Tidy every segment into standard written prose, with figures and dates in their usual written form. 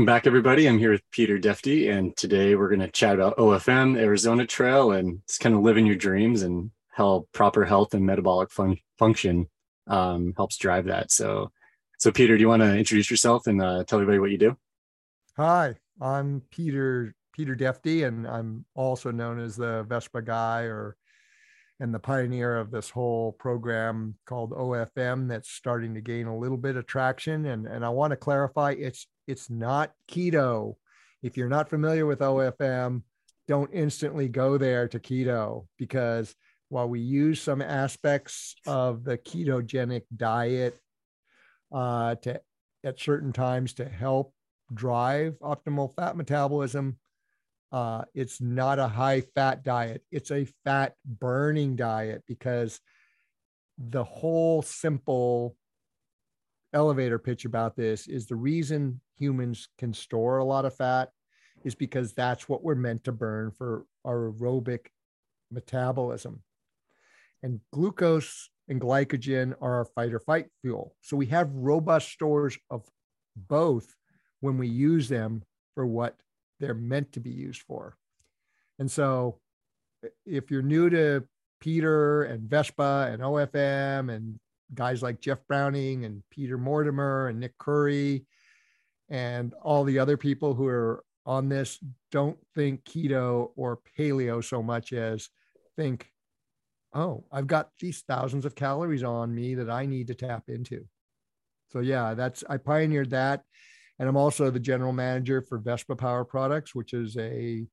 Welcome back, everybody. I'm here with Peter Defty, and today we're going to chat about OFM, Arizona Trail, and it's kind of living your dreams and how proper health and metabolic function helps drive that. So Peter, do you want to introduce yourself and tell everybody what you do? Hi, I'm Peter Defty, and I'm also known as the Vespa guy and the pioneer of this whole program called OFM that's starting to gain a little bit of traction. And I want to clarify, it's not keto. If you're not familiar with OFM, don't instantly go there to keto, because while we use some aspects of the ketogenic diet at certain times to help drive optimal fat metabolism, it's not a high fat diet. It's a fat burning diet, because the whole simple elevator pitch about this is the reason humans can store a lot of fat is because that's what we're meant to burn for our aerobic metabolism. And glucose and glycogen are our fight or flight fuel. So we have robust stores of both when we use them for what they're meant to be used for. And so if you're new to Peter and Vespa and OFM and guys like Jeff Browning and Peter Mortimer and Nick Curry and all the other people who are on this, don't think keto or paleo so much as think, oh, I've got these thousands of calories on me that I need to tap into. So yeah, I pioneered that. And I'm also the general manager for Vespa Power Products, which is a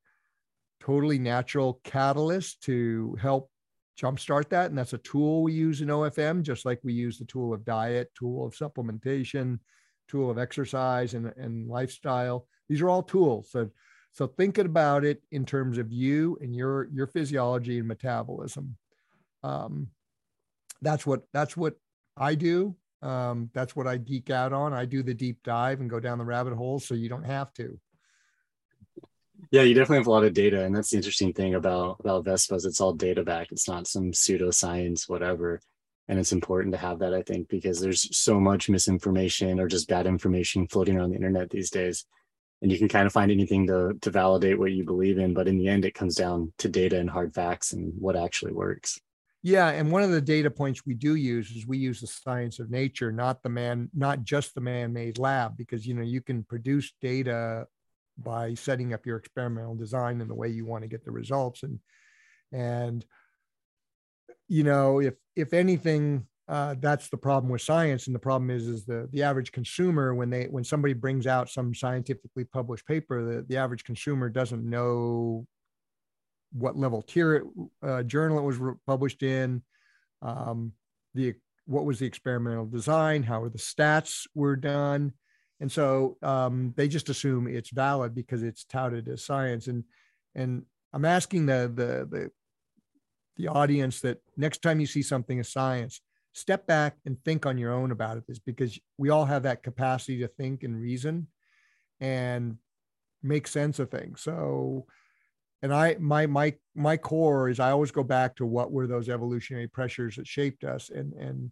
totally natural catalyst to help jumpstart that. And that's a tool we use in OFM, just like we use the tool of diet, tool of supplementation, tool of exercise and lifestyle. These are all tools. So think about it in terms of you and your physiology and metabolism. That's what I do. That's what I geek out on. I do the deep dive and go down the rabbit hole, so you don't have to. Yeah, you definitely have a lot of data, and that's the interesting thing about Vespa's. It's all data backed. It's not some pseudoscience, whatever. And it's important to have that, I think, because there's so much misinformation or just bad information floating around the internet these days, and you can kind of find anything to validate what you believe in. But in the end, it comes down to data and hard facts and what actually works. Yeah, and one of the data points we do use is we use the science of nature, not just the man-made lab, because you can produce data by setting up your experimental design and the way you want to get the results. And if anything, that's the problem with science. And the problem is the average consumer, when somebody brings out some scientifically published paper, the average consumer doesn't know what level tier journal it was published in, what was the experimental design, how are the stats were done. And so they just assume it's valid because it's touted as science. And I'm asking the audience that next time you see something as science, step back and think on your own about it, because we all have that capacity to think and reason and make sense of things. And my core is I always go back to what were those evolutionary pressures that shaped us, and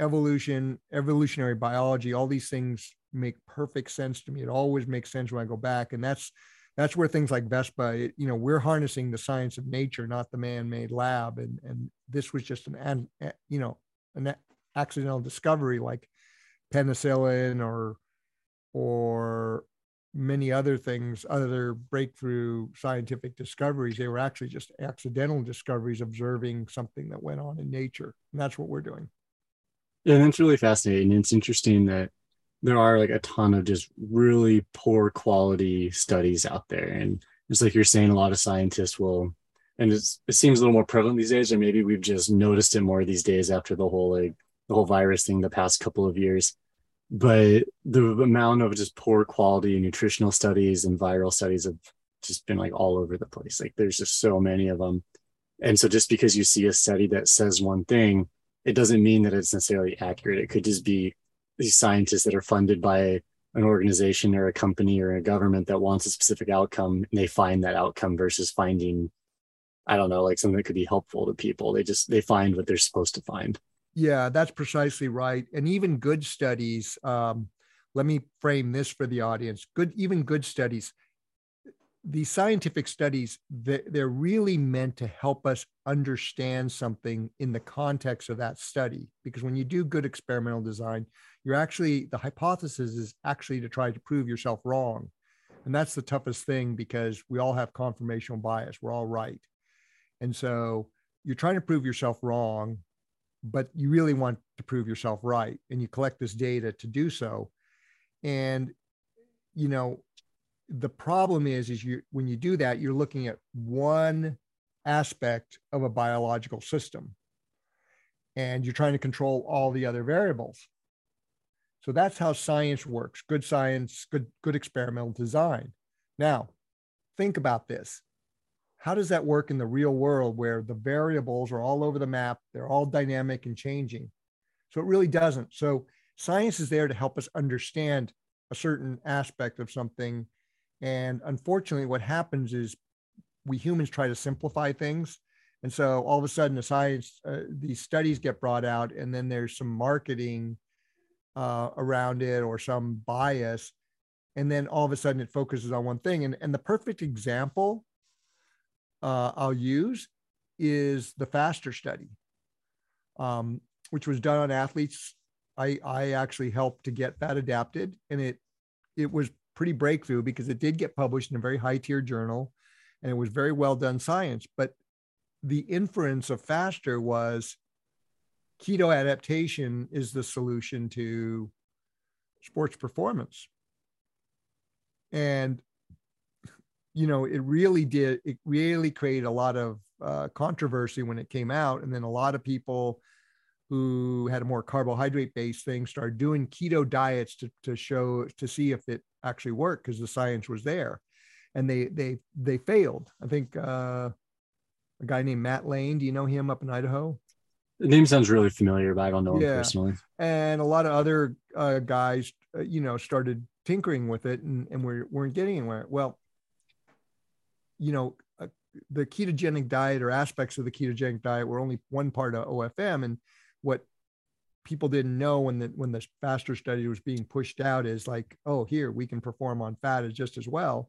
evolution, evolutionary biology, all these things make perfect sense to me. It always makes sense when I go back, and that's where things like Vespa, we're harnessing the science of nature, not the man-made lab, and this was just an accidental discovery like penicillin or many other things, other breakthrough scientific discoveries. They were actually just accidental discoveries observing something that went on in nature. And that's what we're doing. Yeah, and it's really fascinating. It's interesting that there are like a ton of just really poor quality studies out there. And it's like you're saying, a lot of scientists will, and it seems a little more prevalent these days, or maybe we've just noticed it more these days after the whole virus thing the past couple of years. But the amount of just poor quality nutritional studies and viral studies have just been like all over the place. Like there's just so many of them. And so just because you see a study that says one thing, it doesn't mean that it's necessarily accurate. It could just be these scientists that are funded by an organization or a company or a government that wants a specific outcome, and they find that outcome versus finding, I don't know, like something that could be helpful to people. They find what they're supposed to find. Yeah, that's precisely right. And even good studies, let me frame this for the audience. Even good studies, the scientific studies, they're really meant to help us understand something in the context of that study. Because when you do good experimental design, you're actually, the hypothesis is actually to try to prove yourself wrong. And that's the toughest thing, because we all have confirmational bias. We're all right. And so you're trying to prove yourself wrong, but you really want to prove yourself right. And you collect this data to do so. And, you know, the problem is you, when you do that, you're looking at one aspect of a biological system and you're trying to control all the other variables. So that's how science works. Good science, good experimental design. Now, think about this. How does that work in the real world where the variables are all over the map? They're all dynamic and changing. So it really doesn't. So science is there to help us understand a certain aspect of something. And unfortunately, what happens is we humans try to simplify things. And so all of a sudden the science, these studies get brought out, and then there's some marketing around it or some bias. And then all of a sudden it focuses on one thing. And the perfect example I'll use is the FASTER study, which was done on athletes. I actually helped to get that adapted. And it was pretty breakthrough because it did get published in a very high tier journal, and it was very well done science. But the inference of FASTER was keto adaptation is the solution to sports performance. And, you know, it really created a lot of controversy when it came out. And then a lot of people who had a more carbohydrate based thing started doing keto diets to see if it actually worked, because the science was there, and they failed. I think a guy named Matt Lane, do you know him, up in Idaho? The name sounds really familiar, but I don't know him personally. And a lot of other guys, you know, started tinkering with it and weren't getting anywhere. Well, you know, the ketogenic diet or aspects of the ketogenic diet were only one part of OFM. And what people didn't know when the FASTER study was being pushed out is like, oh, here, we can perform on fat just as well,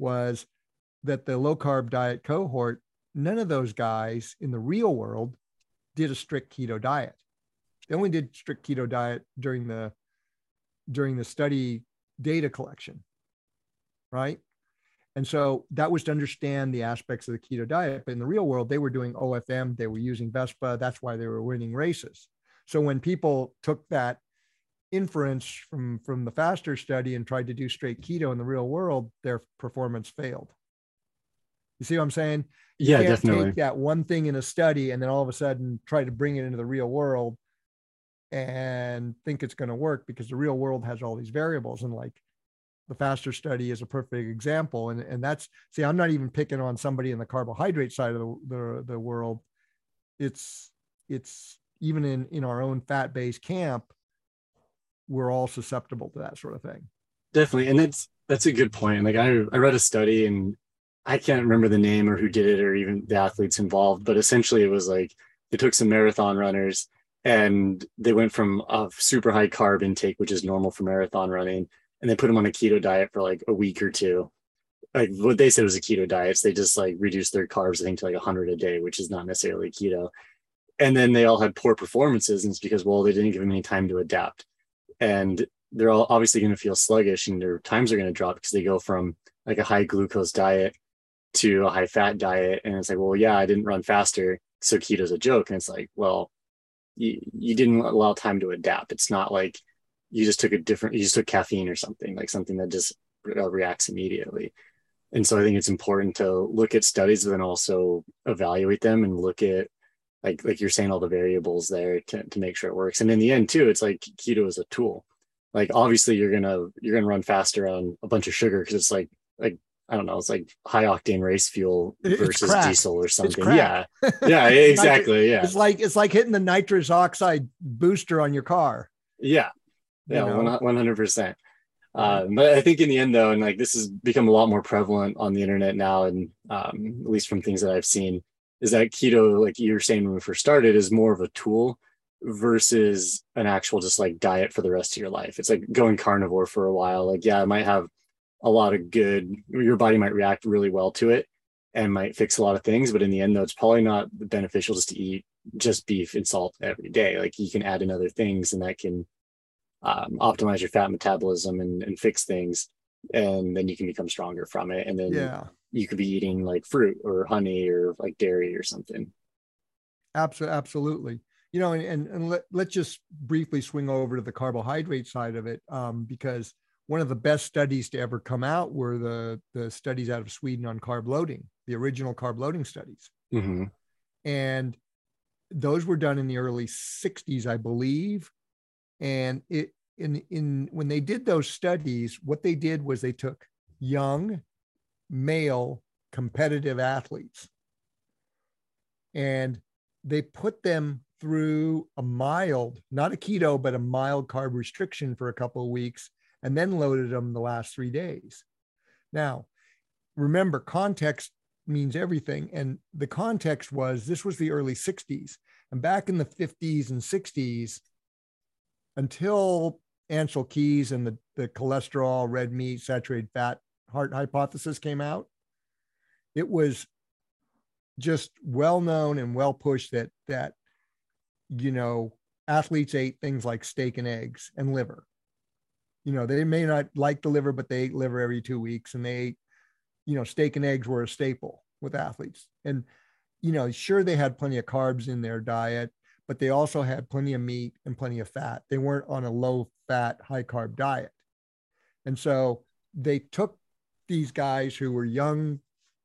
was that the low carb diet cohort, none of those guys in the real world did a strict keto diet. They only did strict keto diet during the study data collection, right? And so that was to understand the aspects of the keto diet. But in the real world, they were doing OFM, they were using Vespa, that's why they were winning races. So when people took that inference from the FASTER study and tried to do straight keto in the real world, their performance failed. You see what I'm saying? You can't definitely take that one thing in a study and then all of a sudden try to bring it into the real world and think it's going to work, because the real world has all these variables. And like the FASTER study is a perfect example. And that's, see, I'm not even picking on somebody in the carbohydrate side of the world. It's even in our own fat-based camp, we're all susceptible to that sort of thing. Definitely. And that's a good point. Like I read a study, and I can't remember the name or who did it or even the athletes involved, but essentially it was like they took some marathon runners and they went from a super high carb intake, which is normal for marathon running, and they put them on a keto diet for like a week or two. Like what they said was a keto diet. So they just like reduced their carbs, I think, to like 100 a day, which is not necessarily keto. And then they all had poor performances, and it's because, well, they didn't give them any time to adapt. And they're all obviously going to feel sluggish, and their times are going to drop because they go from like a high glucose diet to a high fat diet. And it's like, well, yeah, I didn't run faster, so keto's a joke. And it's like, well, you didn't allow time to adapt. It's not like you just took you just took caffeine or something, like something that just reacts immediately. And so I think it's important to look at studies, but then also evaluate them and look at, like you're saying, all the variables there to make sure it works. And in the end too, it's like keto is a tool. Like obviously you're going to run faster on a bunch of sugar, because it's like, I don't know, it's like high octane race fuel versus diesel or something. Yeah. Yeah, exactly. Yeah. It's like hitting the nitrous oxide booster on your car. Yeah. Yeah. You know? 100%. But I think in the end though, and like this has become a lot more prevalent on the internet now, and at least from things that I've seen, is that keto, like you were saying when we first started, is more of a tool versus an actual just like diet for the rest of your life. It's like going carnivore for a while. Like, yeah, it might have a lot of good, your body might react really well to it and might fix a lot of things. But in the end though, it's probably not beneficial just to eat just beef and salt every day. Like you can add in other things and that can optimize your fat metabolism and fix things. And then you can become stronger from it. And then you could be eating like fruit or honey or like dairy or something. Absolutely. You know, and let's just briefly swing over to the carbohydrate side of it, because one of the best studies to ever come out were the studies out of Sweden on carb loading, the original carb loading studies. Mm-hmm. And those were done in the early 60s, I believe. And when they did those studies, what they did was they took young male competitive athletes and they put them through a mild, not a keto, but a mild carb restriction for a couple of weeks, and then loaded them the last 3 days. Now, remember, context means everything. And the context was, this was the early 60s. And back in the 50s and 60s, until Ancel Keys and the cholesterol, red meat, saturated fat, heart hypothesis came out, it was just well-known and well-pushed that you know, athletes ate things like steak and eggs and liver. You know, they may not like the liver, but they ate liver every 2 weeks, and they ate, you know, steak and eggs were a staple with athletes. And, you know, sure, they had plenty of carbs in their diet, but they also had plenty of meat and plenty of fat. They weren't on a low fat, high carb diet. And so they took these guys who were young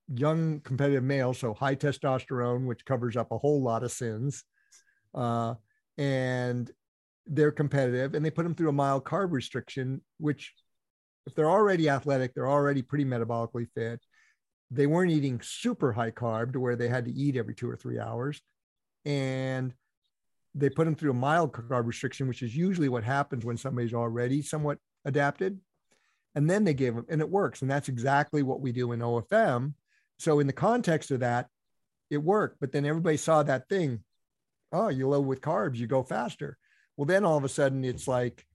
competitive males, so high testosterone, which covers up a whole lot of sins, and they're competitive, and they put them through a mild carb restriction, which if they're already athletic, they're already pretty metabolically fit. They weren't eating super high carb to where they had to eat every 2 or 3 hours. And they put them through a mild carb restriction, which is usually what happens when somebody's already somewhat adapted. And then they gave them, and it works. And that's exactly what we do in OFM. So in the context of that, it worked, but then everybody saw that thing. Oh, you load with carbs, you go faster. Well, then all of a sudden it's like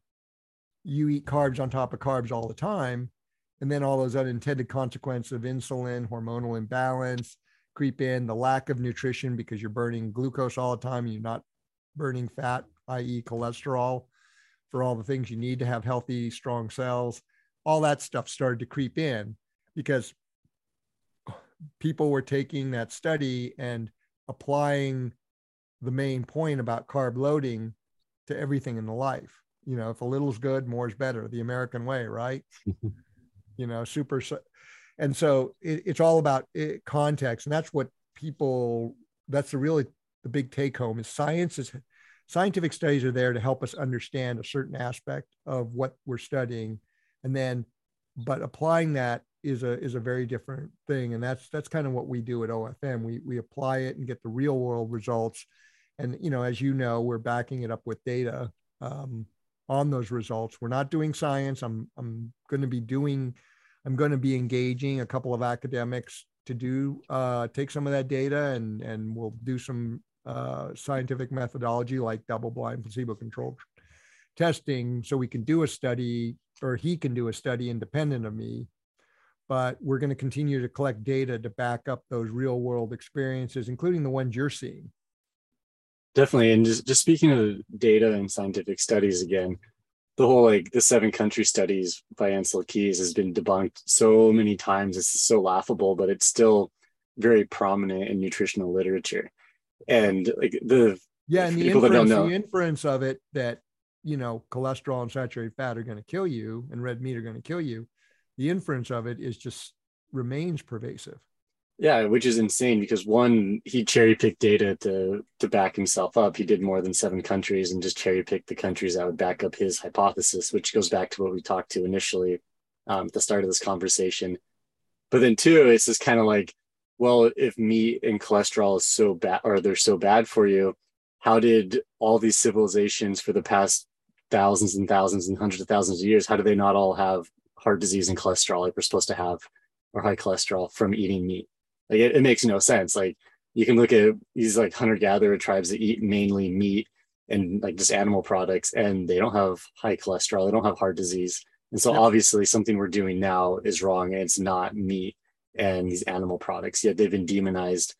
you eat carbs on top of carbs all the time. And then all those unintended consequences of insulin, hormonal imbalance creep in, the lack of nutrition because you're burning glucose all the time and you're not burning fat, i.e. cholesterol, for all the things you need to have healthy, strong cells. All that stuff started to creep in because people were taking that study and applying the main point about carb loading to everything in the life. You know, if a little's good, more is better. The American way, right? You know, super. And so it's all about context. And that's what people, that's the big take home is scientific studies are there to help us understand a certain aspect of what we're studying. And then, but applying that is a very different thing. And that's kind of what we do at OFM. We apply it and get the real world results. And, you know, as you know, we're backing it up with data on those results. We're not doing science. I'm going to be engaging a couple of academics to do, take some of that data and we'll do some scientific methodology like double-blind placebo-controlled testing. So we can do a study, or he can do a study independent of me. But we're going to continue to collect data to back up those real world experiences, including the ones you're seeing. Definitely. And just speaking of data and scientific studies again, the whole like the 7 country studies by Ancel Keys has been debunked so many times. It's so laughable, but it's still very prominent in nutritional literature. And like the inference of it that, you know, cholesterol and saturated fat are going to kill you and red meat are going to kill you. The inference of it is just remains pervasive. Yeah, which is insane because one, he cherry picked data to back himself up. He did more than 7 countries and just cherry picked the countries that would back up his hypothesis, which goes back to what we talked to initially at the start of this conversation. But then two, it's just kind of like, well, if meat and cholesterol is so bad, or they're so bad for you, how did all these civilizations for the past thousands and thousands and hundreds of thousands of years, how do they not all have heart disease and cholesterol like we're supposed to have, or high cholesterol from eating meat? Like it makes no sense. Like you can look at these like hunter-gatherer tribes that eat mainly meat and like just animal products, and they don't have high cholesterol, they don't have heart disease. And so obviously something we're doing now is wrong, and it's not meat and these animal products, yet they've been demonized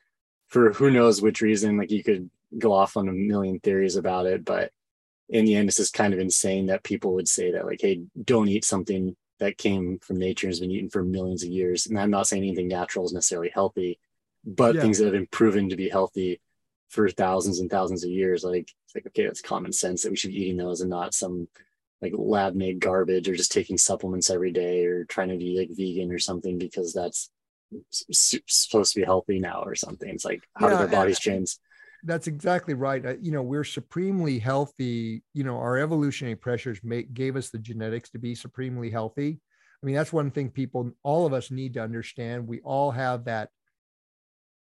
for who knows which reason. Like, you could go off on a million theories about it, but in the end, it's just kind of insane that people would say that, like, hey, don't eat something that came from nature and has been eaten for millions of years. And I'm not saying anything natural is necessarily healthy, but things that have been proven to be healthy for thousands and thousands of years. Like, it's like, okay, that's common sense that we should be eating those and not some like lab made garbage, or just taking supplements every day, or trying to be like vegan or something because that's supposed to be healthy now or something. It's like, how do their bodies change? That's exactly right. You know, we're supremely healthy. You know, our evolutionary pressures gave us the genetics to be supremely healthy. I mean, that's one thing people, all of us need to understand. We all have that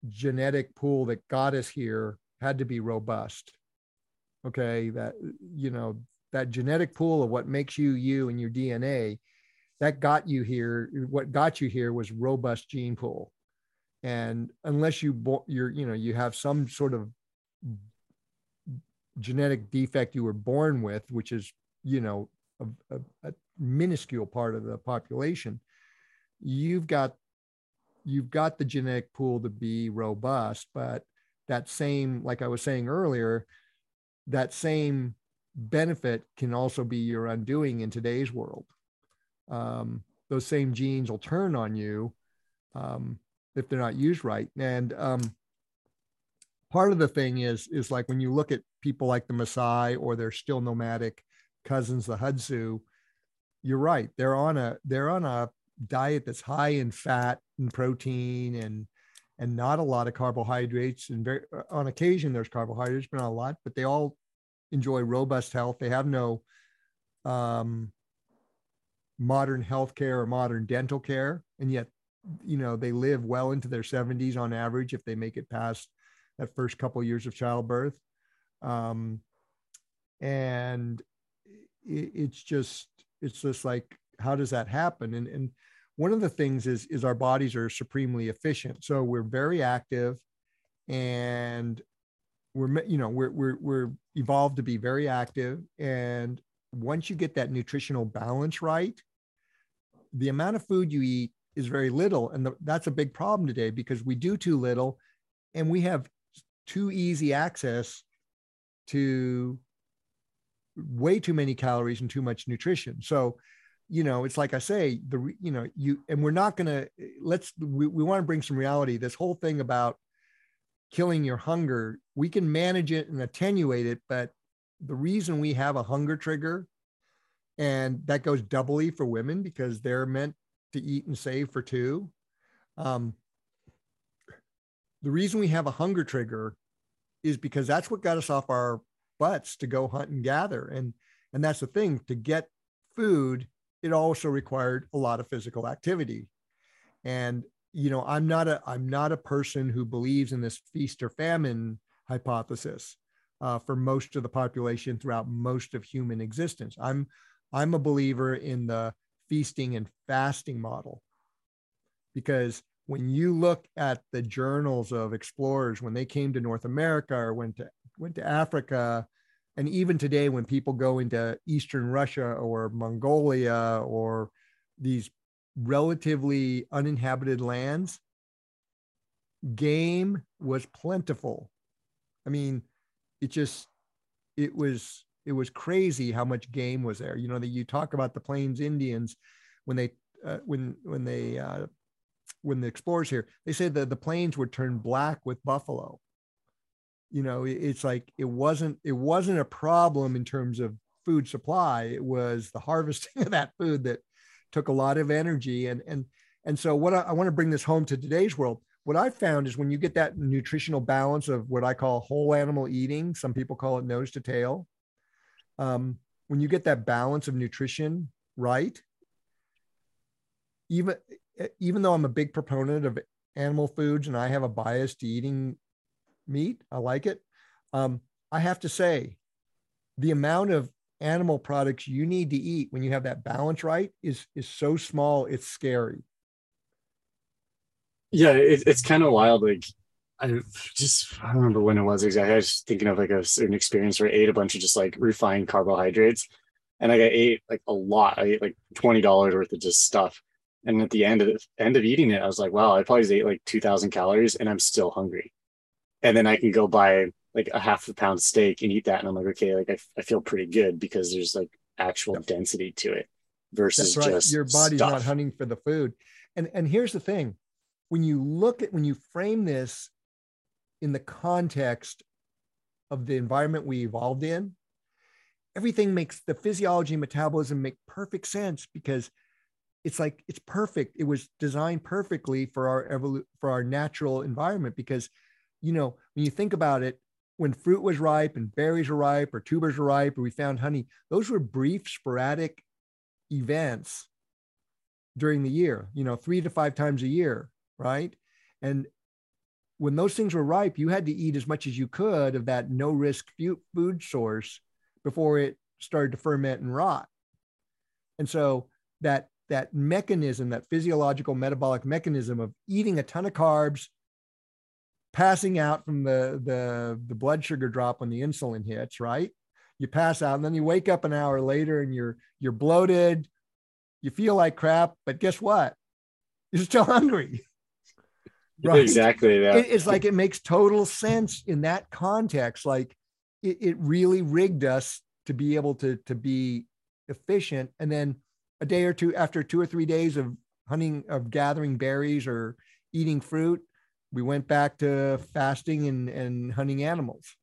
genetic pool that got us here, had to be robust. Okay. That, you know, that genetic pool of what makes you, you and your DNA that got you here. What got you here was robust gene pool. And unless you have some sort of genetic defect you were born with, which is, you know, a minuscule part of the population, you've got the genetic pool to be robust. But that same, like I was saying earlier, that same benefit can also be your undoing in today's world. Those same genes will turn on you if they're not used right. And part of the thing is like, when you look at people like the Maasai or their still nomadic cousins, the Hadza, you're right. They're on a diet that's high in fat and protein and not a lot of carbohydrates. And on occasion there's carbohydrates, but not a lot, but they all enjoy robust health. They have no modern healthcare or modern dental care. And yet, you know, they live well into their 70s on average, if they make it past that first couple of years of childbirth. And it's just like, how does that happen? And one of the things is our bodies are supremely efficient. So we're very active, and we're evolved to be very active. And once you get that nutritional balance right, the amount of food you eat is very little. And that's a big problem today, because we do too little and we have too easy access to way too many calories and too much nutrition. So, you know, it's like I say, we want to bring some reality. This whole thing about killing your hunger, we can manage it and attenuate it, but the reason we have a hunger trigger, and that goes doubly for women because they're meant to eat and save for two. The reason we have a hunger trigger is because that's what got us off our butts to go hunt and gather. And that's the thing, to get food, it also required a lot of physical activity. And, you know, I'm not a person who believes in this feast or famine hypothesis for most of the population throughout most of human existence. I'm a believer in the feasting and fasting model, because when you look at the journals of explorers, when they came to North America or went to Africa, and even today when people go into Eastern Russia or Mongolia or these relatively uninhabited lands, game was plentiful. I mean, it was crazy how much game was there. You know, that you talk about the Plains Indians, when the explorers here, they said that the plains were turned black with buffalo. You know, it's like, it wasn't a problem in terms of food supply. It was the harvesting of that food that took a lot of energy. And so what I want to bring this home to today's world, what I found is when you get that nutritional balance of what I call whole animal eating, some people call it nose to tail. When you get that balance of nutrition right, even though I'm a big proponent of animal foods and I have a bias to eating meat, I like it. I have to say, the amount of animal products you need to eat when you have that balance right is so small, it's scary. Yeah, it's kind of wild. Like, I don't remember when it was exactly. I was just thinking of like a certain experience where I ate a bunch of just like refined carbohydrates, and like I ate like a lot. I ate like $20 worth of just stuff, and at the end of eating it, I was like, wow, I probably just ate like 2,000 calories, and I'm still hungry. And then I can go buy like a half a pound steak and eat that, and I'm like, okay, like I feel pretty good because there's like actual density to it versus That's right. just your body's stuff. Not hunting for the food. And here's the thing. When you frame this in the context of the environment we evolved in, everything makes the physiology and metabolism make perfect sense because it's like, it's perfect. It was designed perfectly for our natural environment because, you know, when you think about it, when fruit was ripe and berries were ripe or tubers were ripe, or we found honey, those were brief, sporadic events during the year, you know, 3 to 5 times a year. Right. And when those things were ripe, you had to eat as much as you could of that no risk food source before it started to ferment and rot. And so that mechanism, that physiological metabolic mechanism of eating a ton of carbs, passing out from the blood sugar drop when the insulin hits, right? You pass out and then you wake up an hour later and you're bloated, you feel like crap, but guess what? You're still hungry. Right? Exactly. Yeah. It's like it makes total sense in that context. Like it really rigged us to be able to be efficient. And then a day or two after 2 or 3 days of hunting, of gathering berries or eating fruit, we went back to fasting and hunting animals.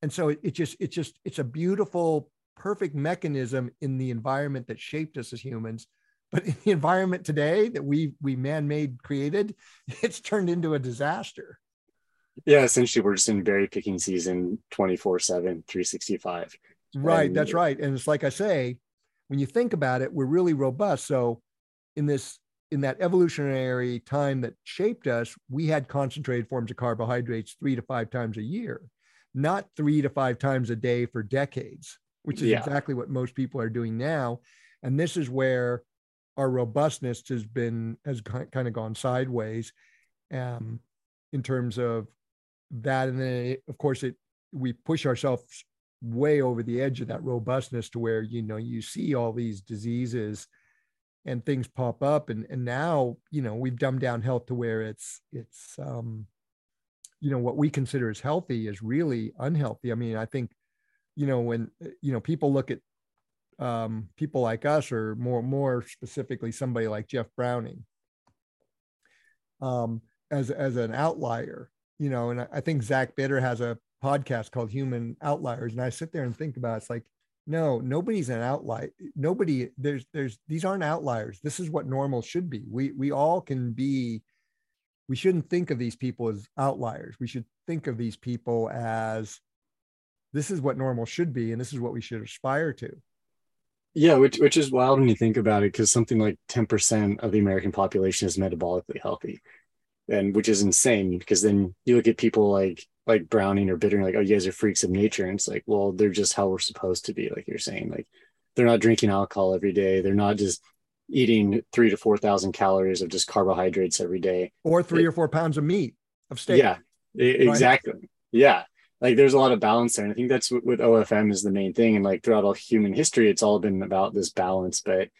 And so it's a beautiful, perfect mechanism in the environment that shaped us as humans. But in the environment today that we man-made created, it's turned into a disaster. Yeah, essentially we're just in berry picking season 24/7, 365. Right, that's right. And it's like I say, when you think about it, we're really robust. So in that evolutionary time that shaped us, we had concentrated forms of carbohydrates 3 to 5 times a year, not 3 to 5 times a day for decades, which is exactly what most people are doing now. And this is where our robustness has kind of gone sideways in terms of that. And then of course we push ourselves way over the edge of that robustness to where, you know, you see all these diseases and things pop up. And now, you know, we've dumbed down health to where it's you know, what we consider as healthy is really unhealthy. I mean, I think, you know, when, you know, people look at, people like us, or more specifically somebody like Jeff Browning as an outlier, you know, and I think Zach Bitter has a podcast called Human Outliers, and I sit there and think about it, it's like, no, nobody's an outlier. Nobody, these aren't outliers. This is what normal should be. We all can be. We shouldn't think of these people as outliers. We should think of these people as, this is what normal should be, and this is what we should aspire to. Yeah, which is wild when you think about it, because something like 10% of the American population is metabolically healthy, and which is insane, because then you look at people like Browning or Bitter, and like, oh, you guys are freaks of nature. And it's like, well, they're just how we're supposed to be. Like you're saying, like they're not drinking alcohol every day. They're not just eating 3,000 to 4,000 calories of just carbohydrates every day. Or 3 or 4 pounds of meat, of steak. Yeah, exactly. Yeah. Like there's a lot of balance there. And I think that's what with OFM is the main thing. And like throughout all human history, it's all been about this balance, but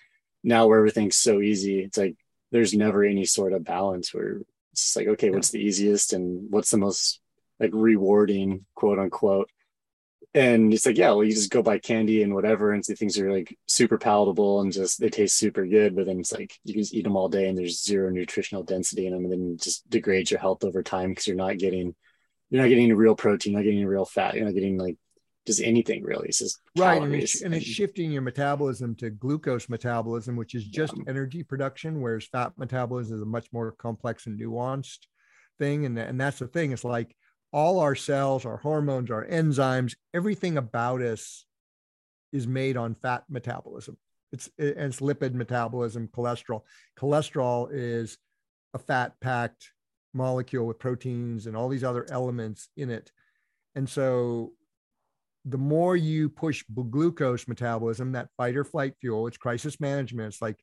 now where everything's so easy, it's like, there's never any sort of balance where it's just like, okay, what's the easiest and what's the most like rewarding, quote unquote. And it's like, yeah, well, you just go buy candy and whatever, and see things are like super palatable and just, they taste super good, but then it's like, you can just eat them all day and there's zero nutritional density in them, and then just degrades your health over time. Cause you're not getting any real protein, not getting any real fat, you're not getting like just anything really. It's just right. And it's shifting your metabolism to glucose metabolism, which is just energy production, whereas fat metabolism is a much more complex and nuanced thing. And that's the thing. It's like all our cells, our hormones, our enzymes, everything about us is made on fat metabolism. It's lipid metabolism, cholesterol. Cholesterol is a fat-packed molecule with proteins and all these other elements in it. And so the more you push glucose metabolism, that fight or flight fuel, it's crisis management. It's like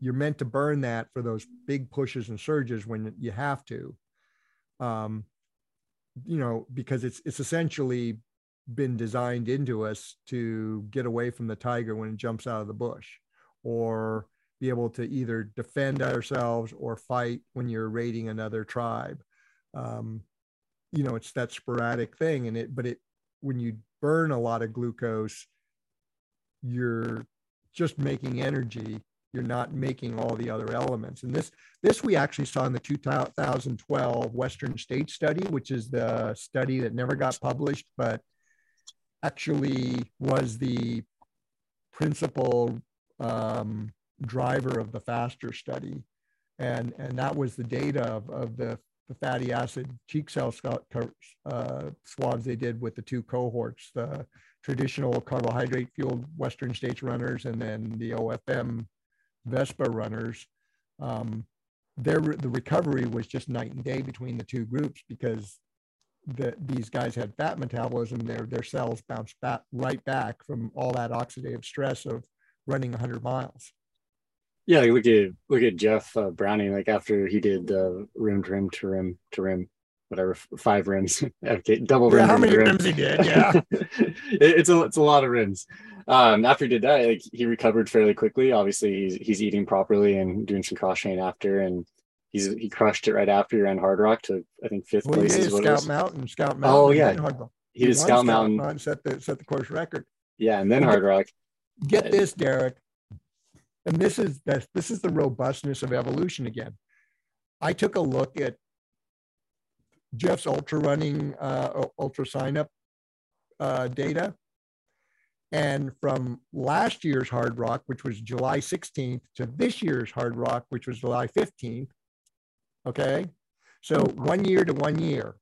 you're meant to burn that for those big pushes and surges when you have to. you know, because it's essentially been designed into us to get away from the tiger when it jumps out of the bush, or be able to either defend ourselves or fight when you're raiding another tribe. You know, it's that sporadic thing. And when you burn a lot of glucose, you're just making energy. You're not making all the other elements. And this we actually saw in the 2012 Western State Study, which is the study that never got published, but actually was the principal driver of the FASTER study. And that was the data of the fatty acid cheek cell swabs they did with the two cohorts, the traditional carbohydrate fueled Western States runners and then the OFM Vespa runners. The recovery was just night and day between the two groups, because these guys had fat metabolism. Their cells bounced back, right back from all that oxidative stress of running 100 miles. Yeah, like look at Jeff Browning. Like after he did rim to rim to rim to rim, whatever, 5 rims, double rim. Yeah, how many rims he did? Yeah, it's a lot of rims. After he did that, like he recovered fairly quickly. Obviously, he's eating properly and doing some cross training after, and he crushed it right after. He ran Hard Rock to, I think, 5th place. He did Scout Mountain. Oh yeah, he did Scout Mountain. Set the course record. Yeah, and then Hard Rock. Get this, Derrick. And this is the robustness of evolution again. I took a look at Jeff's ultra sign up data, and from last year's Hard Rock, which was July 16th, to this year's Hard Rock, which was July 15th. Okay, so 1 year to 1 year.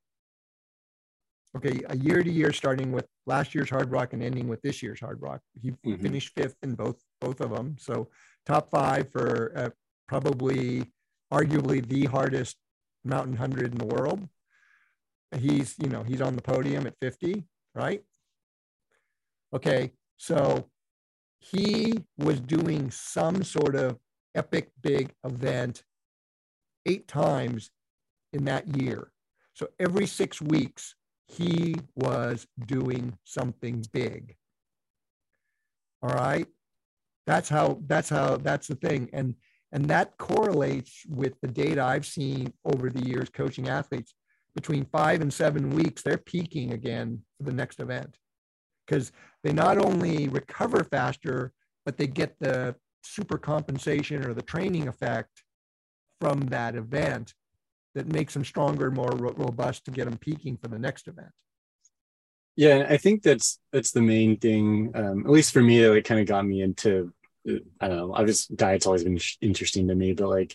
Okay, a year to year, starting with last year's Hard Rock and ending with this year's Hard Rock. He finished 5th in both of them. So top 5 for probably, arguably the hardest mountain 100 in the world. He's on the podium at 50, right? Okay, so he was doing some sort of epic big event 8 times in that year. So every 6 weeks, he was doing something big. All right. That's the thing. And that correlates with the data I've seen over the years coaching athletes. Between 5 and 7 weeks, they're peaking again for the next event, because they not only recover faster, but they get the super compensation or the training effect from that event that makes them stronger, more robust to get them peaking for the next event. Yeah, I think that's the main thing, at least for me, that like kind of got me into, I don't know, diet's always been interesting to me, but like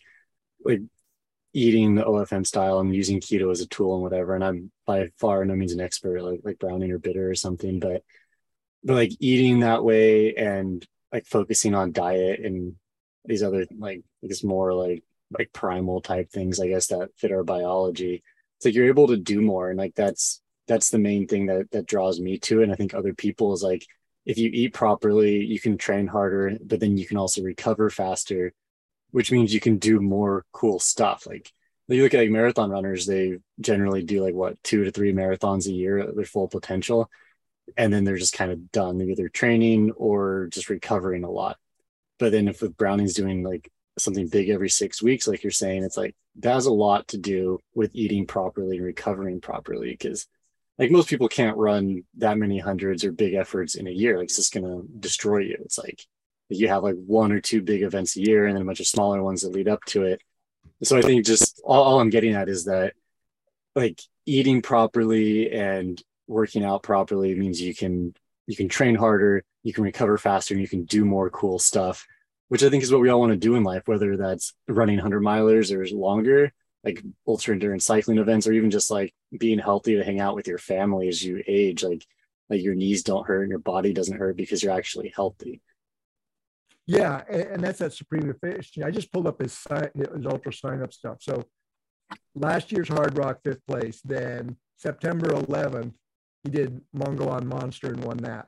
eating the OFM style and using keto as a tool and whatever. And I'm by far no means an expert like Browning or Bitter or something, but like eating that way and like focusing on diet and these other, like, I guess more like primal type things, I guess, that fit our biology. It's like you're able to do more. And like that's the main thing that draws me to it. And I think other people is like, if you eat properly, you can train harder, but then you can also recover faster, which means you can do more cool stuff. Like you look at like marathon runners, they generally do like 2 to 3 marathons a year at their full potential. And then they're just kind of done. They're either training or just recovering a lot. But then if Browning's doing like something big every 6 weeks, like you're saying, it's like that has a lot to do with eating properly and recovering properly, because like most people can't run that many hundreds or big efforts in a year. Like it's just gonna destroy you. It's like you have like 1 or 2 big events a year and then a bunch of smaller ones that lead up to it. So I think just all I'm getting at is that like eating properly and working out properly means you can train harder, you can recover faster, and you can do more cool stuff, which I think is what we all want to do in life, whether that's running 100 milers or longer, like ultra endurance cycling events, or even just like being healthy to hang out with your family as you age, like your knees don't hurt and your body doesn't hurt because you're actually healthy. Yeah. And that's that supreme efficiency. I just pulled up his ultra sign up stuff. So last year's Hard Rock, 5th place, then September 11th, he did Mogollon Monster and won that.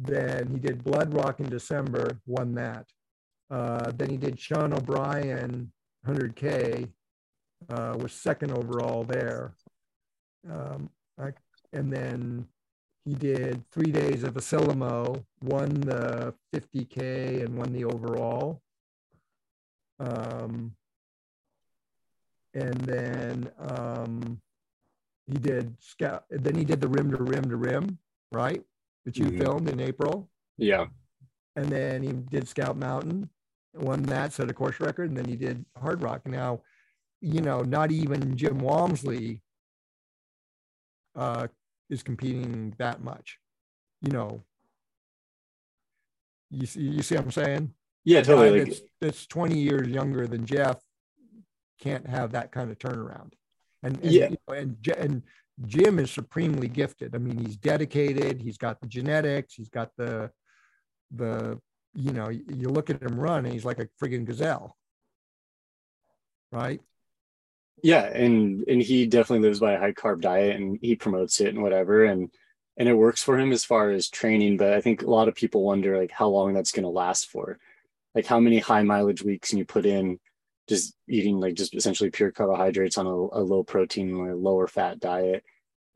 Then he did Blood Rock in December, won that. Then he did Sean O'Brien 100K was second overall there. And then he did 3 days of Asilomau, won the 50K and won the overall. And then he did Scout, then he did the Rim to Rim to Rim, right? That you filmed in April. Yeah. And then he did Scout Mountain, won that, set a course record, and then he did Hard Rock. Now, you know, not even Jim Walmsley is competing that much, you know. You see what I'm saying? Yeah, totally. Like, that's 20 years younger than Jeff can't have that kind of turnaround. And yeah. You know, and Jim is supremely gifted. I mean, he's dedicated. He's got the genetics. He's got the you know, you look at him run, and he's like a friggin' gazelle, right? Yeah, and he definitely lives by a high carb diet, and he promotes it and whatever, and it works for him as far as training. But I think a lot of people wonder like how long that's going to last for, like how many high mileage weeks can you put in just eating like just essentially pure carbohydrates on a low protein or a lower fat diet.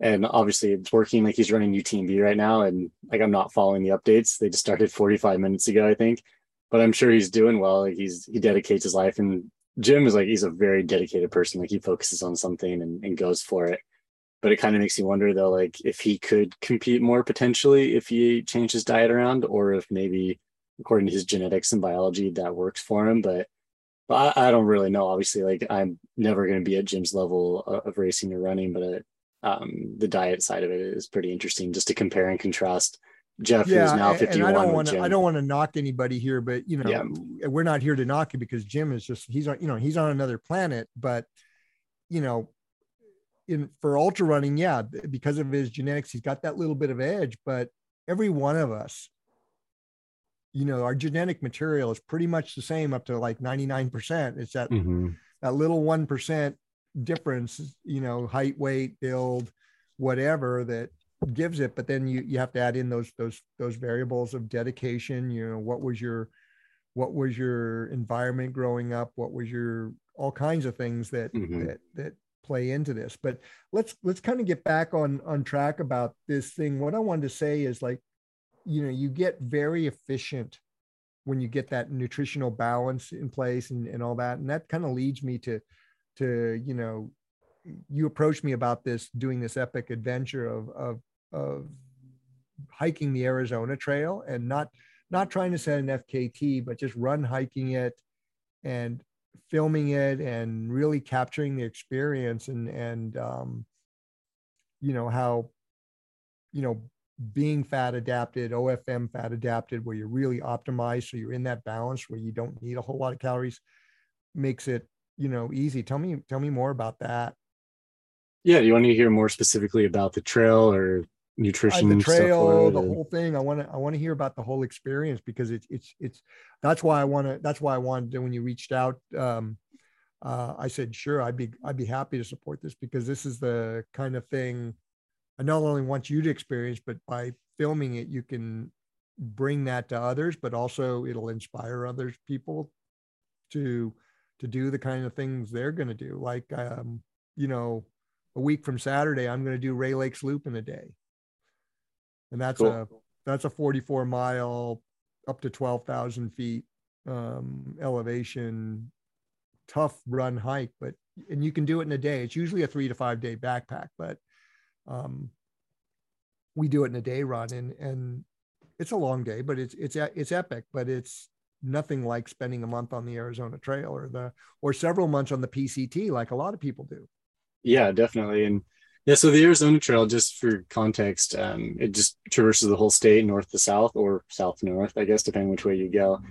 And obviously it's working. Like he's running UTMB right now, and like I'm not following the updates. They just started 45 minutes ago, I think. But I'm sure he's doing well. Like he dedicates his life, and Jim is like, he's a very dedicated person. Like he focuses on something and goes for it. But it kind of makes me wonder though, like if he could compete more potentially if he changed his diet around, or if maybe according to his genetics and biology that works for him. But I don't really know. Obviously, like I'm never going to be at Jim's level of racing or running, but the diet side of it is pretty interesting just to compare and contrast Jeff, who's now 51. I don't want to knock anybody here, but you know, we're not here to knock you because Jim is just, he's on, you know, he's on another planet. But you know, for ultra running, yeah, because of his genetics, he's got that little bit of edge. But every one of us, you know, our genetic material is pretty much the same up to like 99%. It's that that little 1% difference, you know, height, weight, build, whatever that gives it. But then you have to add in those variables of dedication. You know, what was your environment growing up? What was your, all kinds of things that play into this. But let's kind of get back on track about this thing. What I wanted to say is, like, you know, you get very efficient when you get that nutritional balance in place and all that. And that kind of leads me to, you know, you approached me about this, doing this epic adventure of hiking the Arizona Trail, and not trying to set an FKT, but just run hiking it and filming it and really capturing the experience and you know, how, you know, being fat adapted, OFM fat adapted, where you're really optimized. So you're in that balance where you don't need a whole lot of calories, makes it, you know, easy. Tell me more about that. Yeah. Do you want to hear more specifically about the trail or nutrition? The trail, the whole thing. I want to hear about the whole experience, because it's, that's why I wanted to, when you reached out, I said, sure, I'd be happy to support this, because this is the kind of thing I not only want you to experience, but by filming it, you can bring that to others, but also it'll inspire other people to do the kind of things they're going to do. Like, you know, a week from Saturday, I'm going to do Ray Lakes Loop in a day. And that's cool. That's a 44 mile up to 12,000 feet elevation, tough run hike, and you can do it in a day. It's usually a 3 to 5 day backpack, but we do it in a day run, and it's a long day, but it's epic. But it's nothing like spending a month on the Arizona Trail or several months on the PCT, like a lot of people do. Yeah, definitely. And yeah, so the Arizona Trail, just for context, it just traverses the whole state, north to south, or south north, I guess, depending which way you go.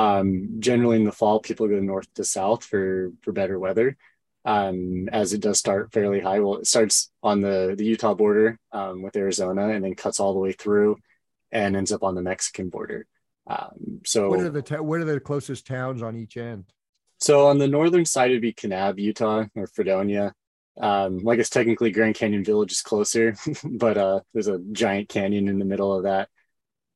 Generally in the fall, people go north to south for better weather. As it does start fairly high. Well, it starts on the Utah border with Arizona, and then cuts all the way through and ends up on the Mexican border. So what are the closest towns on each end? So on the northern side would be Kanab, Utah, or Fredonia. I guess technically Grand Canyon Village is closer, but there's a giant canyon in the middle of that.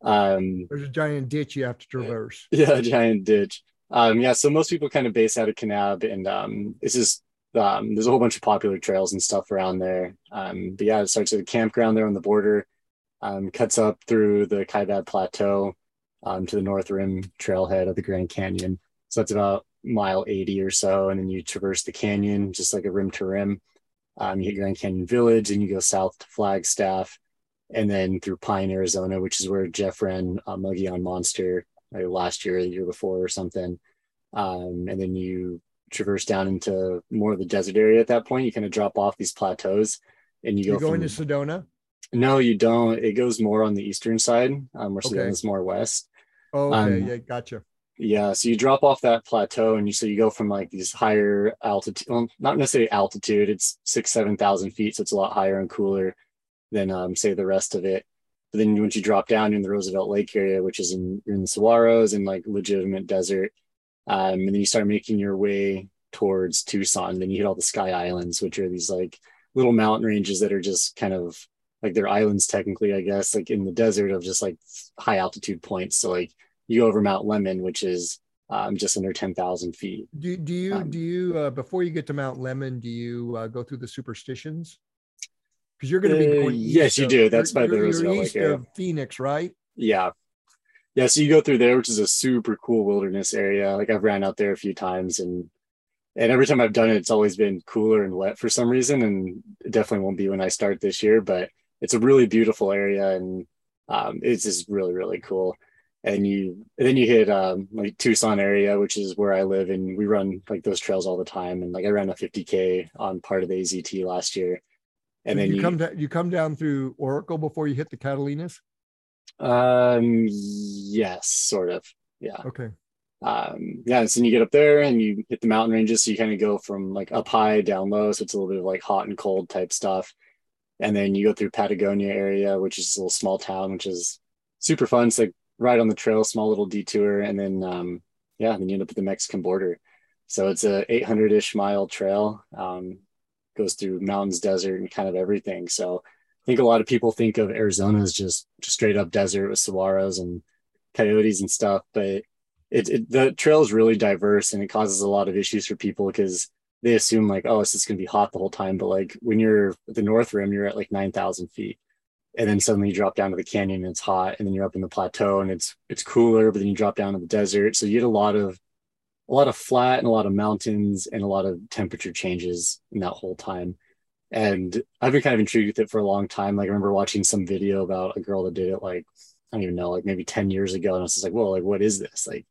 There's a giant ditch you have to traverse. Yeah, a giant ditch. So most people kind of base out of Kanab, and it's just There's a whole bunch of popular trails and stuff around there. But yeah, it starts at a campground there on the border, cuts up through the Kaibab Plateau to the North Rim trailhead of the Grand Canyon. So that's about mile 80 or so. And then you traverse the canyon, just like a rim to rim. You hit Grand Canyon Village and you go south to Flagstaff and then through Pine, Arizona, which is where Jeff ran Mogollon Monster last year or the year before or something. And then you traverse down into more of the desert area at that point. You kind of drop off these plateaus and you go. You're going to Sedona? No, you don't. It goes more on the eastern side, where Sedona's more west. Oh, okay. Yeah, gotcha. Yeah, so you drop off that plateau and so you go from like these higher altitude, well, not necessarily altitude, it's 6,000-7,000 feet, so it's a lot higher and cooler than say the rest of it. But then once you drop down in the Roosevelt Lake area, which is in the Saguaros and like legitimate desert, and then you start making your way towards Tucson. Then you hit all the Sky Islands, which are these like little mountain ranges that are just kind of like they're islands technically, I guess, like in the desert of just like high altitude points. So like you go over Mount Lemmon, which is just under 10,000 feet. Do you before you get to Mount Lemmon, do you go through the superstitions? Because you're going to be going east. Yes, you do. That's by the Roosevelt Lake area. Phoenix, right? Yeah. Yeah, so you go through there, which is a super cool wilderness area. Like I've ran out there a few times, and every time I've done it, it's always been cooler and wet for some reason, and it definitely won't be when I start this year, but it's a really beautiful area, and it's just really, really cool. And then you hit like Tucson area, which is where I live, and we run like those trails all the time. And like I ran a 50K on part of the AZT last year. And so then you come down through Oracle before you hit the Catalinas? Yes, sort of. Yeah. Okay. Yeah. So you get up there and you hit the mountain ranges. So you kind of go from like up high down low. So it's a little bit of like hot and cold type stuff. And then you go through Patagonia area, which is a little small town, which is super fun. It's like right on the trail, small little detour. And then, then you end up at the Mexican border. So it's a 800-ish mile trail, goes through mountains, desert, and kind of everything. So I think a lot of people think of Arizona as just straight up desert with saguaros and coyotes and stuff, but the trail is really diverse, and it causes a lot of issues for people because they assume like, oh, it's just going to be hot the whole time. But like when you're at the North Rim, you're at like 9,000 feet, and then suddenly you drop down to the canyon and it's hot, and then you're up in the plateau and it's cooler, but then you drop down to the desert. So you get a lot of flat and a lot of mountains and a lot of temperature changes in that whole time. And I've been kind of intrigued with it for a long time. Like I remember watching some video about a girl that did it, like, I don't even know, like maybe 10 years ago. And I was just like, whoa, like, what is this? Like,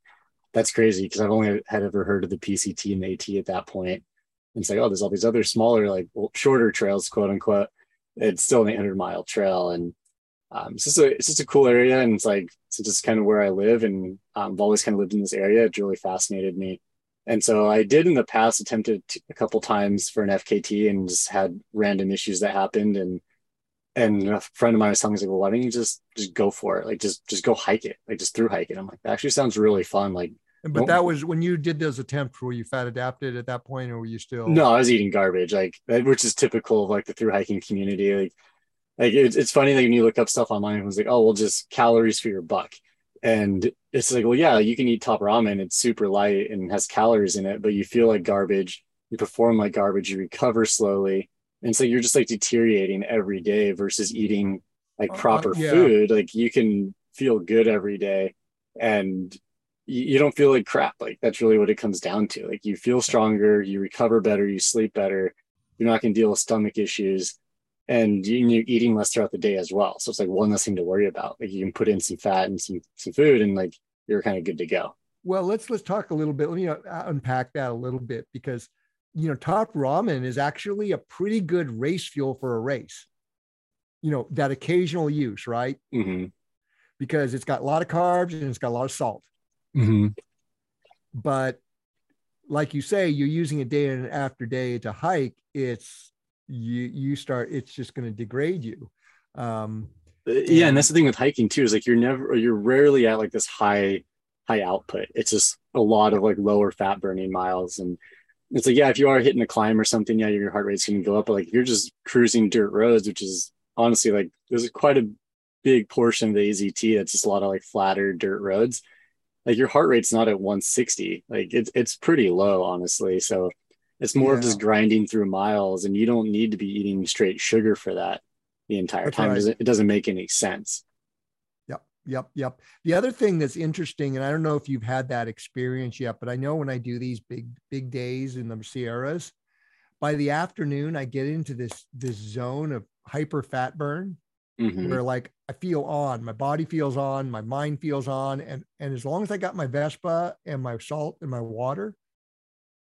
that's crazy. Cause I've only had ever heard of the PCT and the AT at that point. And it's like, oh, there's all these other smaller, like shorter trails, quote unquote. It's still an 800 mile trail. And it's just a cool area. And it's just kind of where I live. And I've always kind of lived in this area. It really fascinated me. And so I did in the past attempted a couple times for an FKT and just had random issues that happened. And a friend of mine was telling me, like, well, why don't you just go for it? Like, just go hike it, like just through hike it. I'm like, that actually sounds really fun. Like, but that was when you did those attempts, were you fat adapted at that point or were you still? No, I was eating garbage, like, which is typical of like the through hiking community. Like it's funny that like, when you look up stuff online, it was like, oh, well, just calories for your buck. And it's like, well, yeah, you can eat top ramen. It's super light and has calories in it, but you feel like garbage. You perform like garbage. You recover slowly. And so you're just like deteriorating every day versus eating like proper food. Like you can feel good every day and you don't feel like crap. Like that's really what it comes down to. Like you feel stronger, you recover better, you sleep better. You're not going to deal with stomach issues. And you're eating less throughout the day as well. So it's like one less thing to worry about. Like you can put in some fat and some food and like you're kind of good to go. Well, let's talk a little bit. Let me unpack that a little bit because, you know, top ramen is actually a pretty good race fuel for a race. You know, that occasional use, right? Mm-hmm. Because it's got a lot of carbs and it's got a lot of salt. Mm-hmm. But like you say, you're using it day in and after day to hike. It's just going to degrade you. Yeah. And that's the thing with hiking too, is like, you're rarely at like this high output. It's just a lot of like lower fat burning miles. And it's like, yeah, if you are hitting a climb or something, yeah, your heart rate's going to go up, but like, you're just cruising dirt roads, which is honestly like, there's quite a big portion of the AZT. That's just a lot of like flatter dirt roads. Like your heart rate's not at 160. Like it's pretty low, honestly. So It's more of just grinding through miles, and you don't need to be eating straight sugar for that the entire time. Right. It doesn't make any sense. Yep. The other thing that's interesting, and I don't know if you've had that experience yet, but I know when I do these big days in the Sierras, by the afternoon, I get into this zone of hyper fat burn, where like I feel on, my body feels on, my mind feels on. And as long as I got my Vespa and my salt and my water,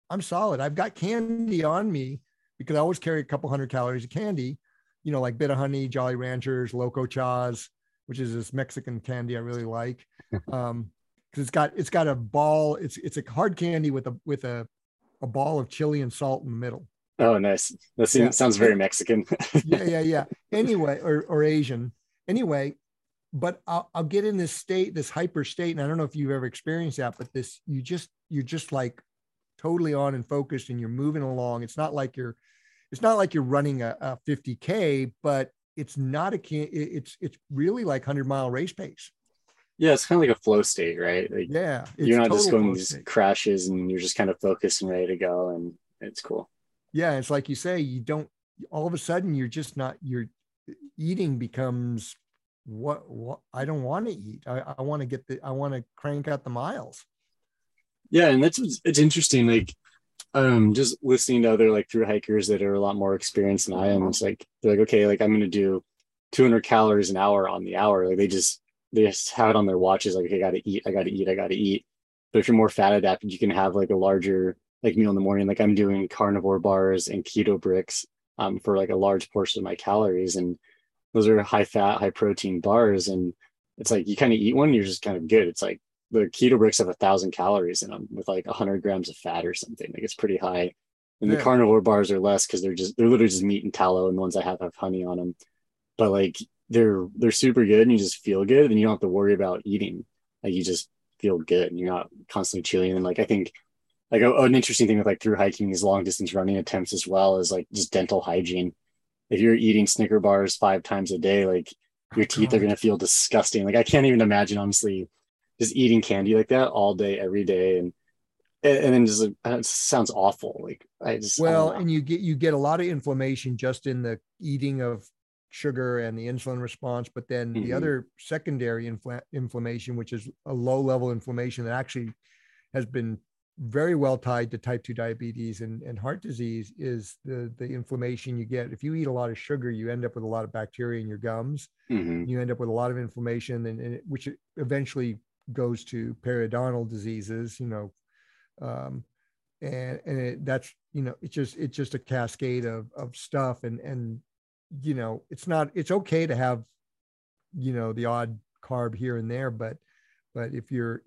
I'm solid. I've got candy on me because I always carry a couple hundred calories of candy, you know, like Bit of Honey, Jolly Ranchers, Loco Chas, which is this Mexican candy I really like. Cause it's got a ball. It's a hard candy with a ball of chili and salt in the middle. Oh, nice. That sounds very Mexican. Yeah. Anyway, or Asian. Anyway, but I'll get in this state, this hyper state, and I don't know if you've ever experienced that, but this, you're just like totally on and focused, and you're moving along. It's not like you're running a 50K, but it's not it's really like 100-mile race pace. Yeah, it's kind of like a flow state, right? Like, yeah, you're not just going these crashes, and you're just kind of focused and ready to go, and it's cool. Yeah, it's like you say, you don't, all of a sudden you're just not, your eating becomes what I don't want to eat. I want to crank out the miles. Yeah, and it's interesting. Like, just listening to other like thru hikers that are a lot more experienced than I am. It's like, they're like, okay, like I'm going to do 200 calories an hour on the hour. Like they just have it on their watches. Like, okay, I got to eat. But if you're more fat adapted, you can have like a larger like meal in the morning. Like I'm doing carnivore bars and keto bricks for like a large portion of my calories. And those are high fat, high protein bars. And it's like, you kind of eat one, you're just kind of good. It's like the keto bricks have 1,000 calories in them with like 100 grams of fat or something. Like it's pretty high. And the carnivore bars are less because they're literally just meat and tallow. And the ones I have honey on them, but like they're super good, and you just feel good, and you don't have to worry about eating. Like you just feel good, and you're not constantly chilling. And like, I think, like an interesting thing with like through hiking is long distance running attempts as well as like just dental hygiene. If you're eating Snicker bars 5 times a day, like your teeth are going to feel disgusting. Like I can't even imagine, honestly, just eating candy like that all day, every day. And then just it sounds awful. Like I just, and you get a lot of inflammation just in the eating of sugar and the insulin response, but then the other secondary inflammation, which is a low level inflammation that actually has been very well tied to type 2 diabetes and heart disease, is the inflammation you get. If you eat a lot of sugar, you end up with a lot of bacteria in your gums. You end up with a lot of inflammation, and which eventually goes to periodontal diseases, you know, that's, you know, it's just a cascade of stuff. And, you know, it's okay to have, you know, the odd carb here and there, but if you're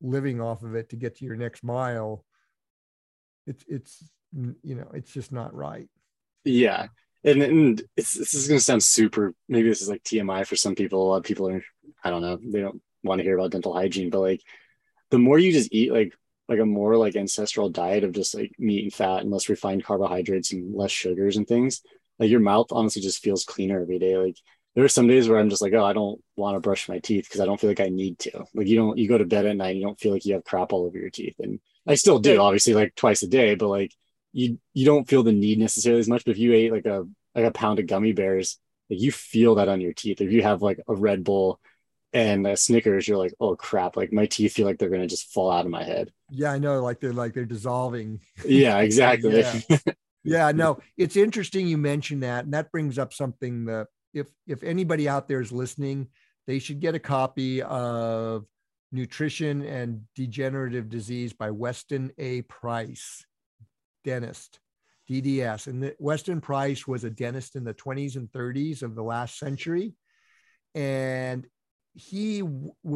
living off of it to get to your next mile, it's you know, it's just not right. Yeah, and this is going to sound super, maybe this is like TMI for some people. A lot of people are, I don't know, they don't want to hear about dental hygiene, but like the more you just eat like a more like ancestral diet of just like meat and fat and less refined carbohydrates and less sugars and things, like your mouth honestly just feels cleaner every day. Like there are some days where I'm just like, oh, I don't want to brush my teeth because I don't feel like I need to. Like you go to bed at night, you don't feel like you have crap all over your teeth. And I still do, obviously, like twice a day, but like you don't feel the need necessarily as much. But if you ate like a pound of gummy bears, like you feel that on your teeth. If you have like a Red Bull and a Snickers, you're like, oh crap, like my teeth feel like they're gonna just fall out of my head. Yeah, I know, like they're dissolving. Yeah, exactly. Yeah, no, it's interesting you mentioned that, and that brings up something that if anybody out there is listening, they should get a copy of Nutrition and Degenerative Disease by Weston A. Price, dentist, DDS. And Weston Price was a dentist in the 20s and 30s of the last century. And he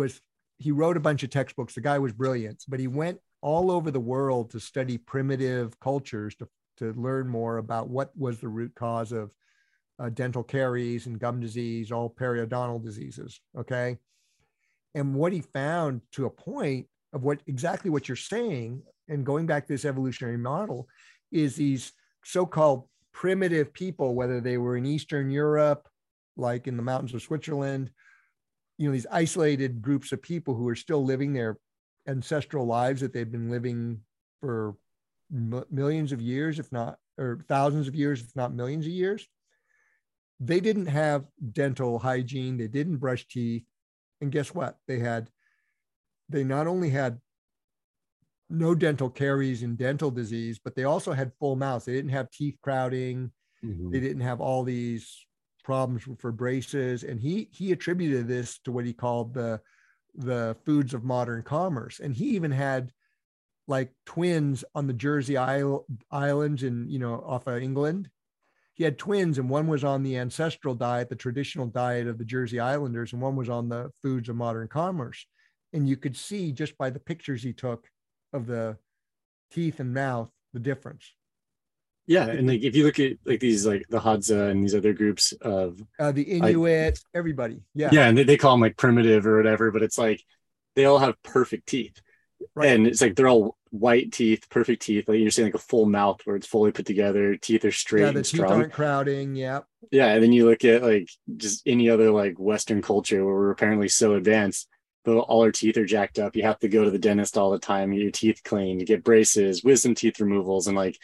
wrote a bunch of textbooks. The guy was brilliant, but he went all over the world to study primitive cultures to learn more about what was the root cause of dental caries and gum disease, all periodontal diseases. Okay. And what he found, to a point of exactly what you're saying, and going back to this evolutionary model, is these so-called primitive people, whether they were in Eastern Europe, like in the mountains of Switzerland, you know, these isolated groups of people who are still living their ancestral lives that they've been living for millions of years, if not, or thousands of years, if not millions of years. They didn't have dental hygiene. They didn't brush teeth. And guess what? They not only had no dental caries and dental disease, but they also had full mouths. They didn't have teeth crowding. Mm-hmm. They didn't have all these problems for braces. And he attributed this to what he called the foods of modern commerce. And he even had like twins on the Jersey Islands and, you know, off of England. He had twins, and one was on the ancestral diet, the traditional diet of the Jersey Islanders, and one was on the foods of modern commerce. And you could see just by the pictures he took of the teeth and mouth, the difference. Yeah. And like, if you look at like these, like the Hadza and these other groups of the Inuit, everybody. Yeah. Yeah. And they call them like primitive or whatever, but it's like, they all have perfect teeth. Right. And it's like, they're all white teeth, perfect teeth. Like you're saying, like a full mouth where it's fully put together. Teeth are straight. Yeah, the teeth aren't crowding. Yeah. Yeah. And then you look at like just any other like Western culture where we're apparently so advanced, but all our teeth are jacked up. You have to go to the dentist all the time, get your teeth cleaned, you get braces, wisdom teeth removals. And like,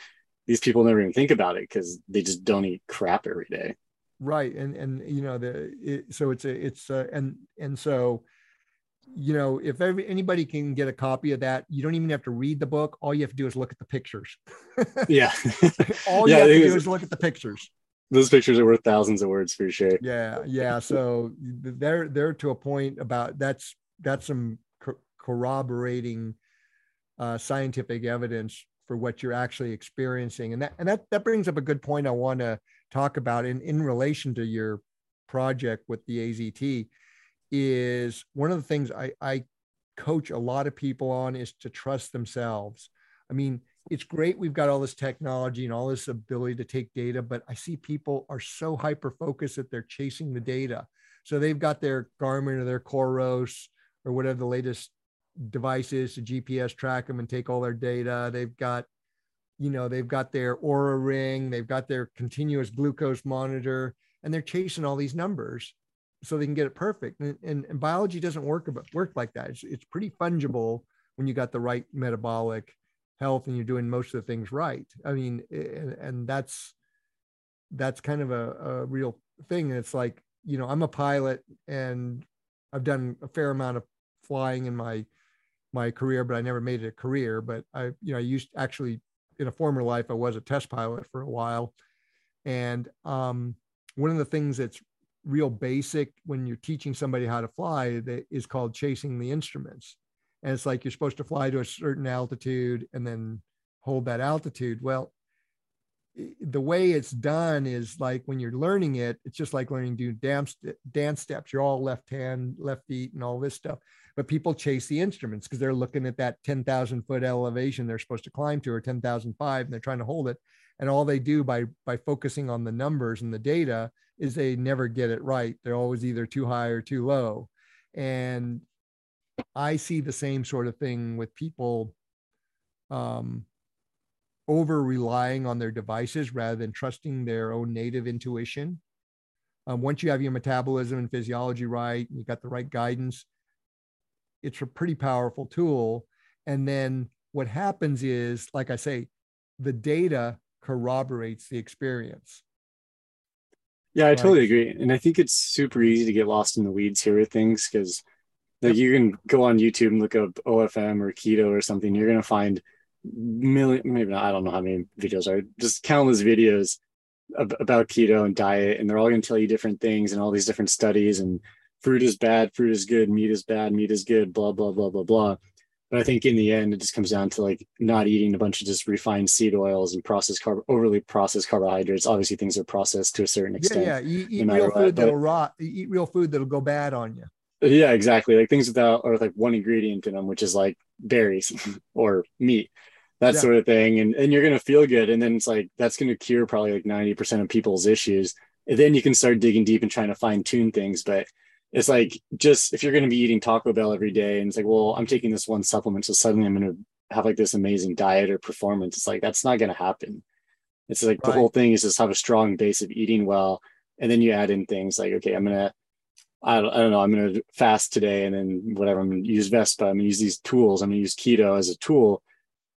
these people never even think about it because they just don't eat crap every day. Right. And, you know, so you know, if anybody can get a copy of that, you don't even have to read the book. All you have to do is look at the pictures. Yeah. All you have to do is look at the pictures. Those pictures are worth thousands of words for sure. Yeah. Yeah. So they're to a point about that's some corroborating scientific evidence for what you're actually experiencing. And that brings up a good point I want to talk about in relation to your project with the AZT. Is one of the things I coach a lot of people on is to trust themselves. I mean, it's great. We've got all this technology and all this ability to take data, but I see people are so hyper-focused that they're chasing the data. So they've got their Garmin or their Coros or whatever the latest device is to GPS track them and take all their data. They've got their Oura Ring, they've got their continuous glucose monitor, and they're chasing all these numbers so they can get it perfect. And biology doesn't work like that. It's pretty fungible when you got the right metabolic health and you're doing most of the things right. I mean, and that's kind of a real thing. And it's like, you know, I'm a pilot and I've done a fair amount of flying in my career, but I never made it a career. But I in a former life, I was a test pilot for a while. And one of the things that's real basic when you're teaching somebody how to fly that is called chasing the instruments. And it's like, you're supposed to fly to a certain altitude and then hold that altitude. Well, the way it's done is like, when you're learning it, it's just like learning to do dance steps. You're all left hand, left feet and all this stuff, but people chase the instruments because they're looking at that 10,000 foot elevation they're supposed to climb to, or 10,005, and they're trying to hold it. And all they do by focusing on the numbers and the data is they never get it right. They're always either too high or too low. And I see the same sort of thing with people over relying on their devices rather than trusting their own native intuition. Once you have your metabolism and physiology right, and you got the right guidance, it's a pretty powerful tool. And then what happens is, like I say, the data corroborates the experience. Yeah, I totally agree. And I think it's super easy to get lost in the weeds here with things because like you can go on YouTube and look up OFM or keto or something. You're going to find I don't know how many videos are, just countless videos about keto and diet. And they're all going to tell you different things and all these different studies and fruit is bad, fruit is good, meat is bad, meat is good, blah, blah, blah, blah, blah. But I think in the end, it just comes down to like not eating a bunch of just refined seed oils and overly processed carbohydrates. Obviously, things are processed to a certain extent. Yeah, yeah. Eat real food that'll rot. Eat real food that'll go bad on you. Yeah, exactly. Like things with like one ingredient in them, which is like berries or meat, that sort of thing. And you're gonna feel good, and then it's like that's gonna cure probably like 90% of people's issues. And then you can start digging deep and trying to fine tune things, but. It's like, just if you're going to be eating Taco Bell every day and it's like, well, I'm taking this one supplement, so suddenly I'm going to have like this amazing diet or performance. It's like, that's not going to happen. It's like the whole thing is just have a strong base of eating well. And then you add in things like, okay, I'm going to fast today. And then whatever, I'm going to use Vespa. I'm going to use these tools. I'm going to use keto as a tool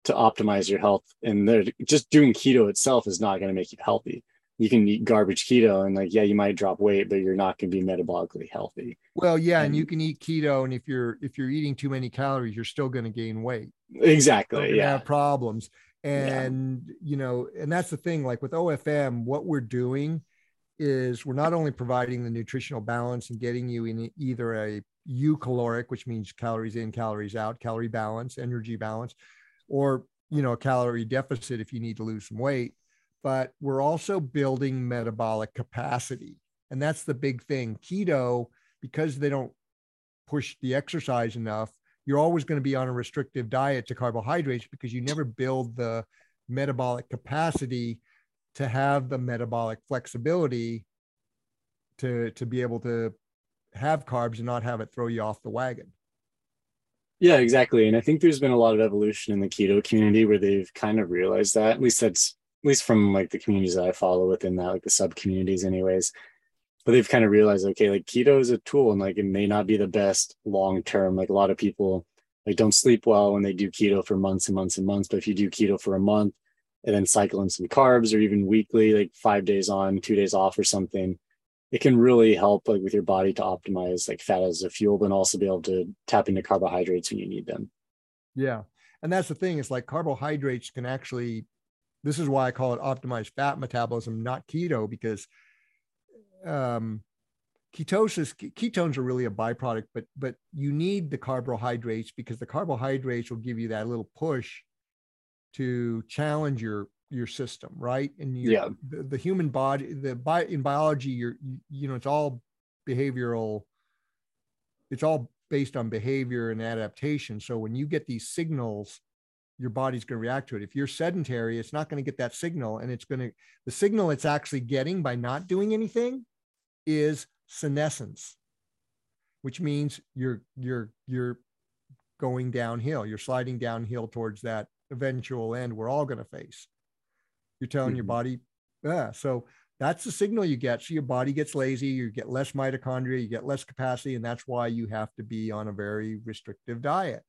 to optimize your health. And they're just doing keto itself is not going to make you healthy. You can eat garbage keto and like, yeah, you might drop weight, but you're not going to be metabolically healthy. Well, yeah. And you can eat keto. And if you're eating too many calories, you're still going to gain weight. Exactly. Yeah. Have problems. And, you know, and that's the thing, like with OFM, what we're doing is we're not only providing the nutritional balance and getting you in either a eucaloric, which means calories in, calories out, calorie balance, energy balance, or, you know, a calorie deficit if you need to lose some weight. But we're also building metabolic capacity. And that's the big thing. Keto, because they don't push the exercise enough, you're always going to be on a restrictive diet to carbohydrates because you never build the metabolic capacity to have the metabolic flexibility to be able to have carbs and not have it throw you off the wagon. Yeah, exactly. And I think there's been a lot of evolution in the keto community where they've kind of realized that, at least from like the communities that I follow within that, like the sub communities anyways, but they've kind of realized, okay, like keto is a tool and like, it may not be the best long-term. Like a lot of people like don't sleep well when they do keto for months and months and months, but if you do keto for a month and then cycle in some carbs or even weekly, like 5 days on, 2 days off or something, it can really help like with your body to optimize like fat as a fuel, but also be able to tap into carbohydrates when you need them. Yeah. And that's the thing. It's like carbohydrates can actually, this is why I call it optimized fat metabolism, not keto, because ketones are really a byproduct, but you need the carbohydrates because the carbohydrates will give you that little push to challenge your system, right? And the human body, in biology, you know, it's all based on behavior and adaptation. So when you get these signals, your body's going to react to it. If you're sedentary, it's not going to get that signal. And the signal it's actually getting by not doing anything is senescence, which means you're going downhill. You're sliding downhill towards that eventual end we're all going to face. You're telling your body, yeah. So that's the signal you get. So your body gets lazy, you get less mitochondria, you get less capacity. And that's why you have to be on a very restrictive diet.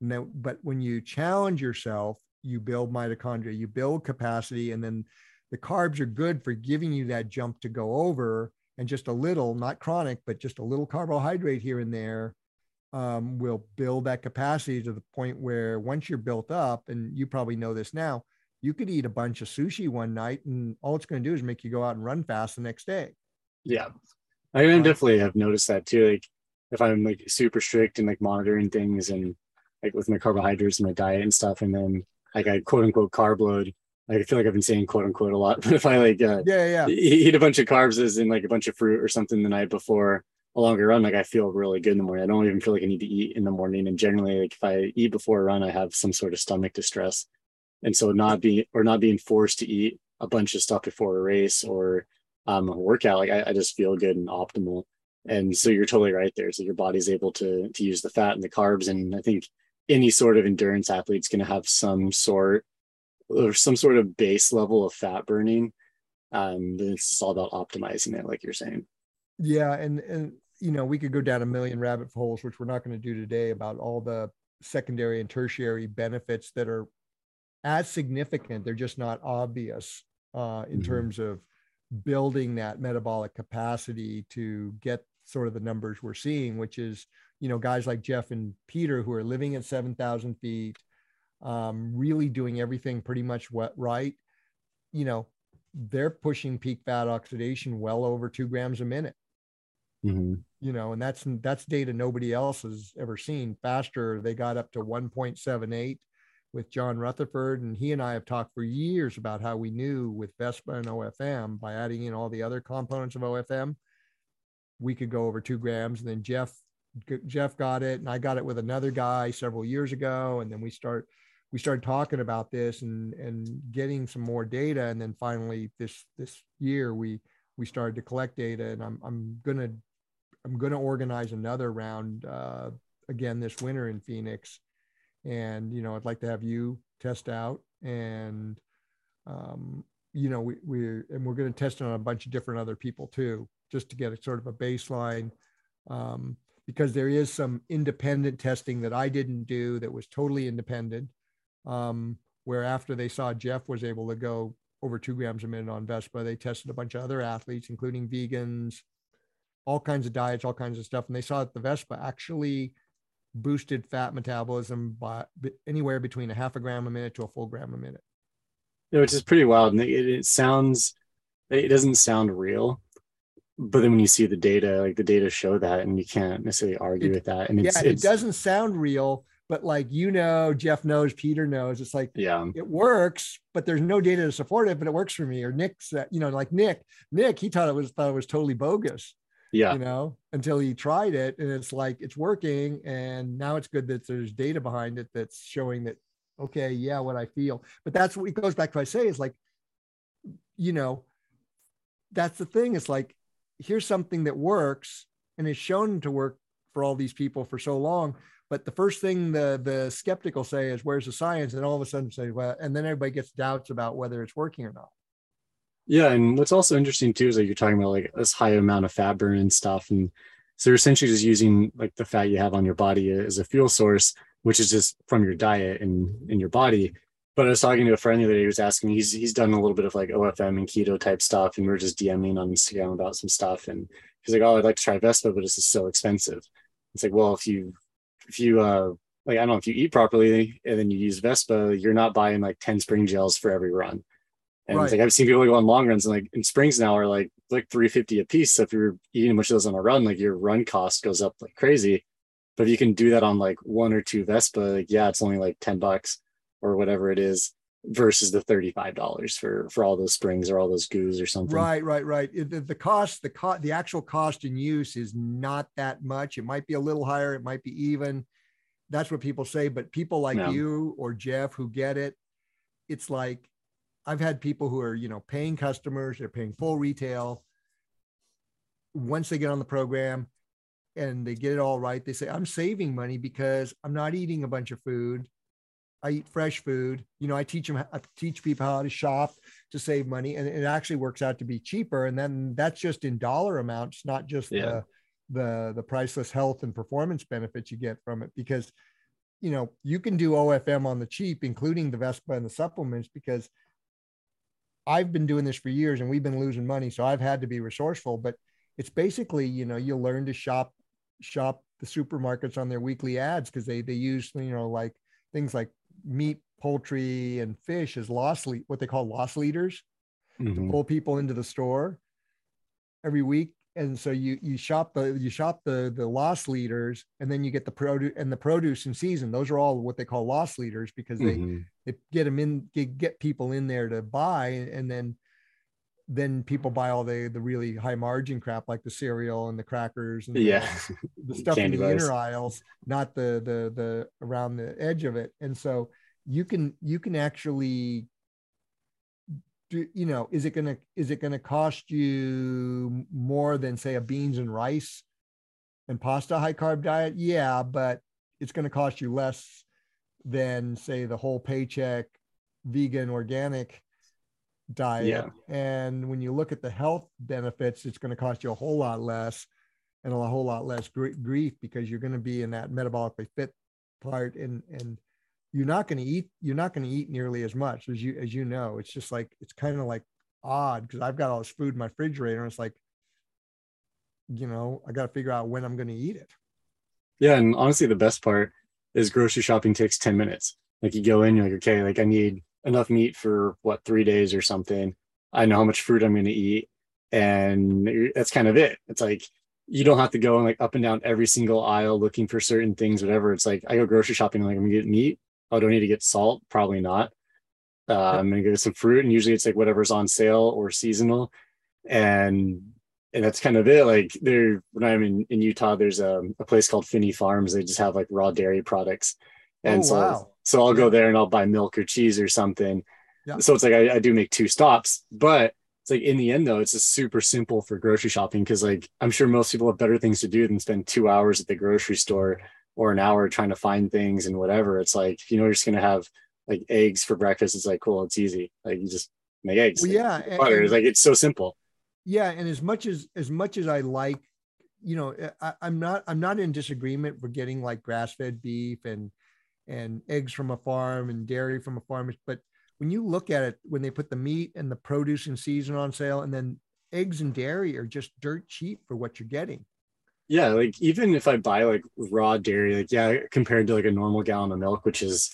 Now, but when you challenge yourself, you build mitochondria, you build capacity, and then the carbs are good for giving you that jump to go over, and just a little, not chronic, but just a little carbohydrate here and there will build that capacity to the point where once you're built up, and you probably know this now, you could eat a bunch of sushi one night and all it's going to do is make you go out and run fast the next day. Yeah. I definitely have noticed that too. Like if I'm like super strict and like monitoring things and like with my carbohydrates and my diet and stuff, and then like I quote unquote carb load, like I feel like I've been saying quote unquote a lot, but if I like eat a bunch of carbs as in like a bunch of fruit or something the night before a longer run, like I feel really good in the morning. I don't even feel like I need to eat in the morning. And generally like if I eat before a run, I have some sort of stomach distress. And so not being forced to eat a bunch of stuff before a race or a workout, like I just feel good and optimal. And so you're totally right there. So your body's able to use the fat and the carbs. And I think any sort of endurance athlete's going to have some sort of base level of fat burning. It's all about optimizing it, like you're saying. Yeah. And, you know, we could go down a million rabbit holes, which we're not going to do today, about all the secondary and tertiary benefits that are as significant. They're just not obvious in terms of building that metabolic capacity to get sort of the numbers we're seeing, which is, you know, guys like Jeff and Peter who are living at 7,000 feet, really doing everything pretty much right. You know, they're pushing peak fat oxidation well over 2 grams a minute. You know, and that's data nobody else has ever seen. FASTER, they got up to 1.78 with John Rutherford. And he and I have talked for years about how we knew with Vespa and OFM, by adding in all the other components of OFM, we could go over 2 grams. And then Jeff got it. And I got it with another guy several years ago. And then we started talking about this and getting some more data. And then finally this year, we started to collect data, and I'm going to organize another round again this winter in Phoenix. And, you know, I'd like to have you test out, and, you know, we're going to test it on a bunch of different other people too, just to get a sort of a baseline, because there is some independent testing that I didn't do that was totally independent where after they saw Jeff was able to go over 2 grams a minute on Vespa, they tested a bunch of other athletes, including vegans, all kinds of diets, all kinds of stuff. And they saw that the Vespa actually boosted fat metabolism by anywhere between a half a gram a minute to a full gram a minute. No, which is pretty wild. And it sounds, it doesn't sound real, but then when you see the data, like the data show that, and you can't necessarily argue with that. And it doesn't sound real, but like, you know, Jeff knows, Peter knows, it's like, yeah, it works, but there's no data to support it, but it works for me. Or Nick's, you know, like Nick, he thought it was totally bogus. Yeah. You know, until he tried it, and it's like, it's working. And now it's good that there's data behind it that's showing that, okay, yeah, what I feel. But that's what it goes back to. I say is like, you know, that's the thing. It's like, here's something that works and is shown to work for all these people for so long. But the first thing the skeptic will say is, where's the science? And all of a sudden say, well, and then everybody gets doubts about whether it's working or not. Yeah. And what's also interesting too, is that you're talking about like this high amount of fat burn and stuff. And so you're essentially just using like the fat you have on your body as a fuel source, which is just from your diet and in your body. But I was talking to a friend the other day who was asking, he's done a little bit of like OFM and keto type stuff. And we were just DMing on Instagram about some stuff. And he's like, oh, I'd like to try Vespa, but this is so expensive. It's like, well, if you like, I don't know, if you eat properly and then you use Vespa, you're not buying like 10 spring gels for every run. And right. It's like, I've seen people go on long runs and springs now are like $3.50 a piece. So if you're eating a bunch of those on a run, like your run cost goes up like crazy. But if you can do that on like one or two Vespa, like, yeah, it's only like $10 or whatever it is versus the $35 for all those springs or all those goos or something. Right. The actual cost in use is not that much. It might be a little higher. It might be even. That's what people say. But people like you or Jeff who get it, it's like, I've had people who are, you know, paying customers, they're paying full retail. Once they get on the program and they get it all right, they say, I'm saving money because I'm not eating a bunch of food. I eat fresh food. You know, I teach people how to shop to save money, and it actually works out to be cheaper. And then that's just in dollar amounts, not just the priceless health and performance benefits you get from it. Because, you know, you can do OFM on the cheap, including the Vespa and the supplements, because I've been doing this for years and we've been losing money. So I've had to be resourceful, but it's basically, you know, you learn to shop the supermarkets on their weekly ads. Cause they use, you know, like things like meat, poultry, and fish as what they call loss leaders, to pull people into the store every week. And so you shop the loss leaders, and then you get the produce and the produce in season. Those are all what they call loss leaders, because they get them in, get people in there to buy, and then people buy all the really high margin crap, like the cereal and the crackers and the stuff in the inner aisles, not the around the edge of it. And so you can actually do, you know, is it gonna cost you more than say a beans and rice and pasta high carb diet? Yeah, but it's gonna cost you less than say the whole paycheck vegan organic diet. And when you look at the health benefits, it's going to cost you a whole lot less, and a whole lot less grief, because you're going to be in that metabolically fit part, and you're not going to eat nearly as much as you know. It's just like, it's kind of like odd, because I've got all this food in my refrigerator, and it's like, you know, I got to figure out when I'm going to eat it. And honestly, the best part is grocery shopping takes 10 minutes. Like, you go in, you're like, okay, like I need enough meat for 3 days or something. I know how much fruit I'm going to eat, and that's kind of it. It's like, you don't have to go and like up and down every single aisle looking for certain things, whatever. It's like, I go grocery shopping, I'm like, I'm gonna get meat. Oh, do I need to get salt? Probably not. I'm gonna get some fruit, and usually it's like whatever's on sale or seasonal, and that's kind of it. Like, there, when I'm in Utah, there's a place called Finney Farms. They just have like raw dairy products. And so I'll go there and I'll buy milk or cheese or something. So it's like, I do make 2 stops, but it's like, in the end though, it's just super simple for grocery shopping. Cause like, I'm sure most people have better things to do than spend 2 hours at the grocery store or an hour trying to find things and whatever. It's like, you know, you're just going to have like eggs for breakfast. It's like, cool, it's easy. Like, you just make eggs. Well, yeah. And butter. It's like, it's so simple. Yeah. And as much as I like, you know, I'm not in disagreement for getting like grass-fed beef and and eggs from a farm and dairy from a farm. But when you look at it, when they put the meat and the produce in season on sale, and then eggs and dairy are just dirt cheap for what you're getting. Yeah, like even if I buy like raw dairy, like compared to like a normal gallon of milk, which is,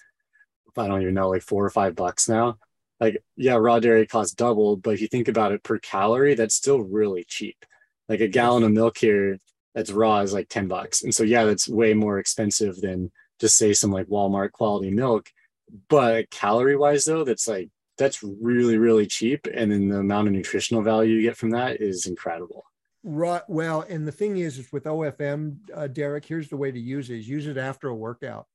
I don't even know, like $4 or $5 now. Like, yeah, raw dairy costs double, but if you think about it per calorie, that's still really cheap. Like a gallon of milk here that's raw is like $10. And so, yeah, that's way more expensive than just say some like Walmart quality milk. But calorie wise though, that's really, really cheap. And then the amount of nutritional value you get from that is incredible. Right. Well, and the thing is with OFM, Derek, here's the way to use it after a workout.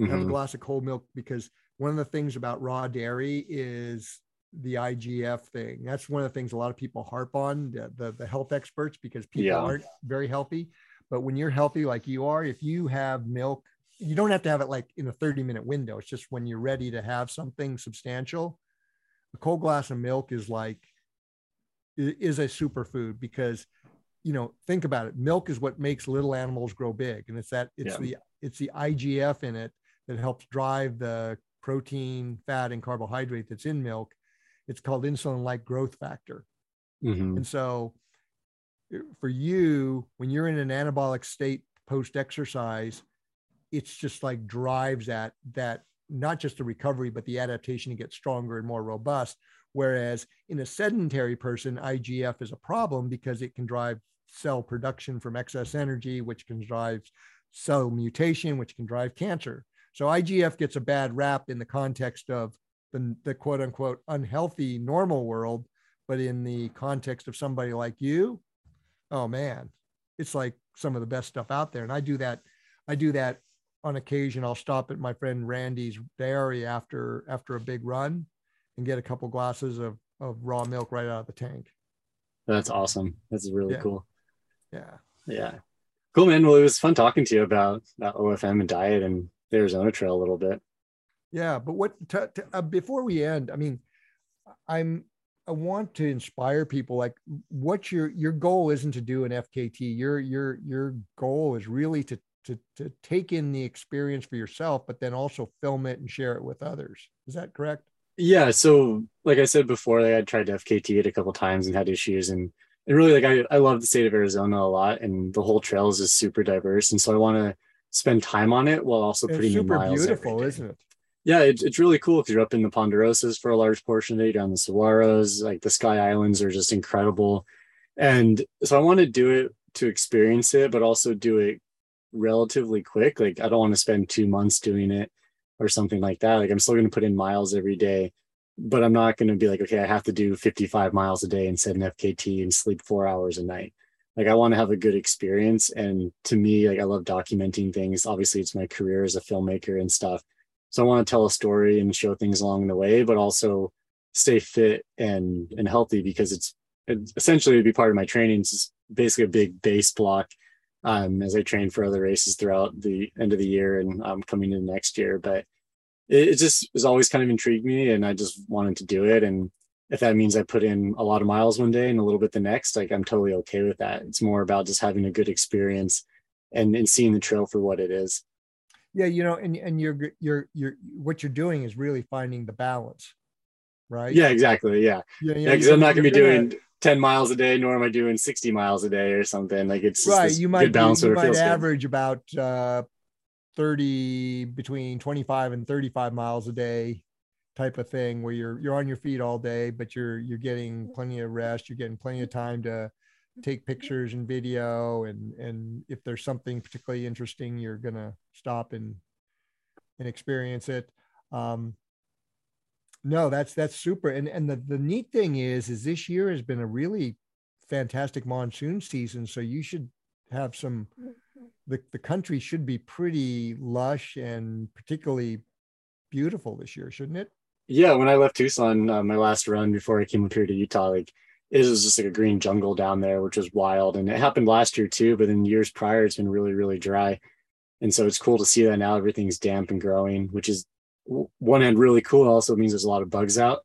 Mm-hmm. Have a glass of cold milk, because one of the things about raw dairy is the IGF thing. That's one of the things a lot of people harp on, the health experts, because people aren't very healthy. But when you're healthy like you are, if you have milk, you don't have to have it like in a 30-minute window. It's just when you're ready to have something substantial, a cold glass of milk is a superfood, because, you know, think about it. Milk is what makes little animals grow big. And it's the IGF in it that helps drive the protein, fat, and carbohydrate that's in milk. It's called insulin-like growth factor. Mm-hmm. And so for you, when you're in an anabolic state post-exercise, it's just like drives that not just the recovery, but the adaptation to get stronger and more robust. Whereas in a sedentary person, IGF is a problem because it can drive cell production from excess energy, which can drive cell mutation, which can drive cancer. So IGF gets a bad rap in the context of the quote unquote unhealthy normal world, but in the context of somebody like you, oh man, it's like some of the best stuff out there. And I do that on occasion. I'll stop at my friend Randy's dairy after a big run and get a couple glasses of raw milk right out of the tank. That's awesome. That's really cool. Yeah. Yeah. Cool, man. Well, it was fun talking to you about OFM and diet and the Arizona Trail a little bit. Yeah. But before we end, I mean, I want to inspire people. Like, what's your goal isn't to do an FKT. Your goal is really to take in the experience for yourself, but then also film it and share it with others. Is that correct? Yeah. So like I said before, like I tried to FKT it a couple of times and had issues, and really, like I love the state of Arizona a lot, and the whole trail is just super diverse. And so I want to spend time on it while also pretty new miles. It's super beautiful, isn't it? Yeah, it's really cool because you're up in the Ponderosas for a large portion of it, you're on the Saguaros, like the Sky Islands are just incredible. And so I want to do it to experience it, but also do it relatively quick. Like I don't want to spend 2 months doing it or something like that. Like I'm still going to put in miles every day, but I'm not going to be like, okay, I have to do 55 miles a day and set an FKT and sleep 4 hours a night. Like I want to have a good experience. And to me, like I love documenting things. Obviously it's my career as a filmmaker and stuff. So I want to tell a story and show things along the way, but also stay fit and healthy, because it's essentially, it'd be part of my training. It's basically a big base block as I train for other races throughout the end of the year and coming into next year. But it just has always kind of intrigued me, and I just wanted to do it. And if that means I put in a lot of miles one day and a little bit the next, like I'm totally okay with that. It's more about just having a good experience and seeing the trail for what it is. Yeah. You know, and you're what you're doing is really finding the balance, right? Yeah, exactly. Yeah. Because I'm not going to be doing 10 miles a day, nor am I doing 60 miles a day or something. Like it's just right. You might average good. About 25 and 35 miles a day type of thing, where you're on your feet all day, but you're getting plenty of rest. You're getting plenty of time to take pictures and video. And if there's something particularly interesting, you're going to stop and experience it. No, that's super. And the neat thing is this year has been a really fantastic monsoon season. So you should have the country should be pretty lush and particularly beautiful this year, shouldn't it? Yeah. When I left Tucson, my last run before I came up here to Utah, like it was just like a green jungle down there, which was wild. And it happened last year too, but in years prior, it's been really, really dry. And so it's cool to see that now everything's damp and growing, which is one end really cool. Also means there's a lot of bugs out.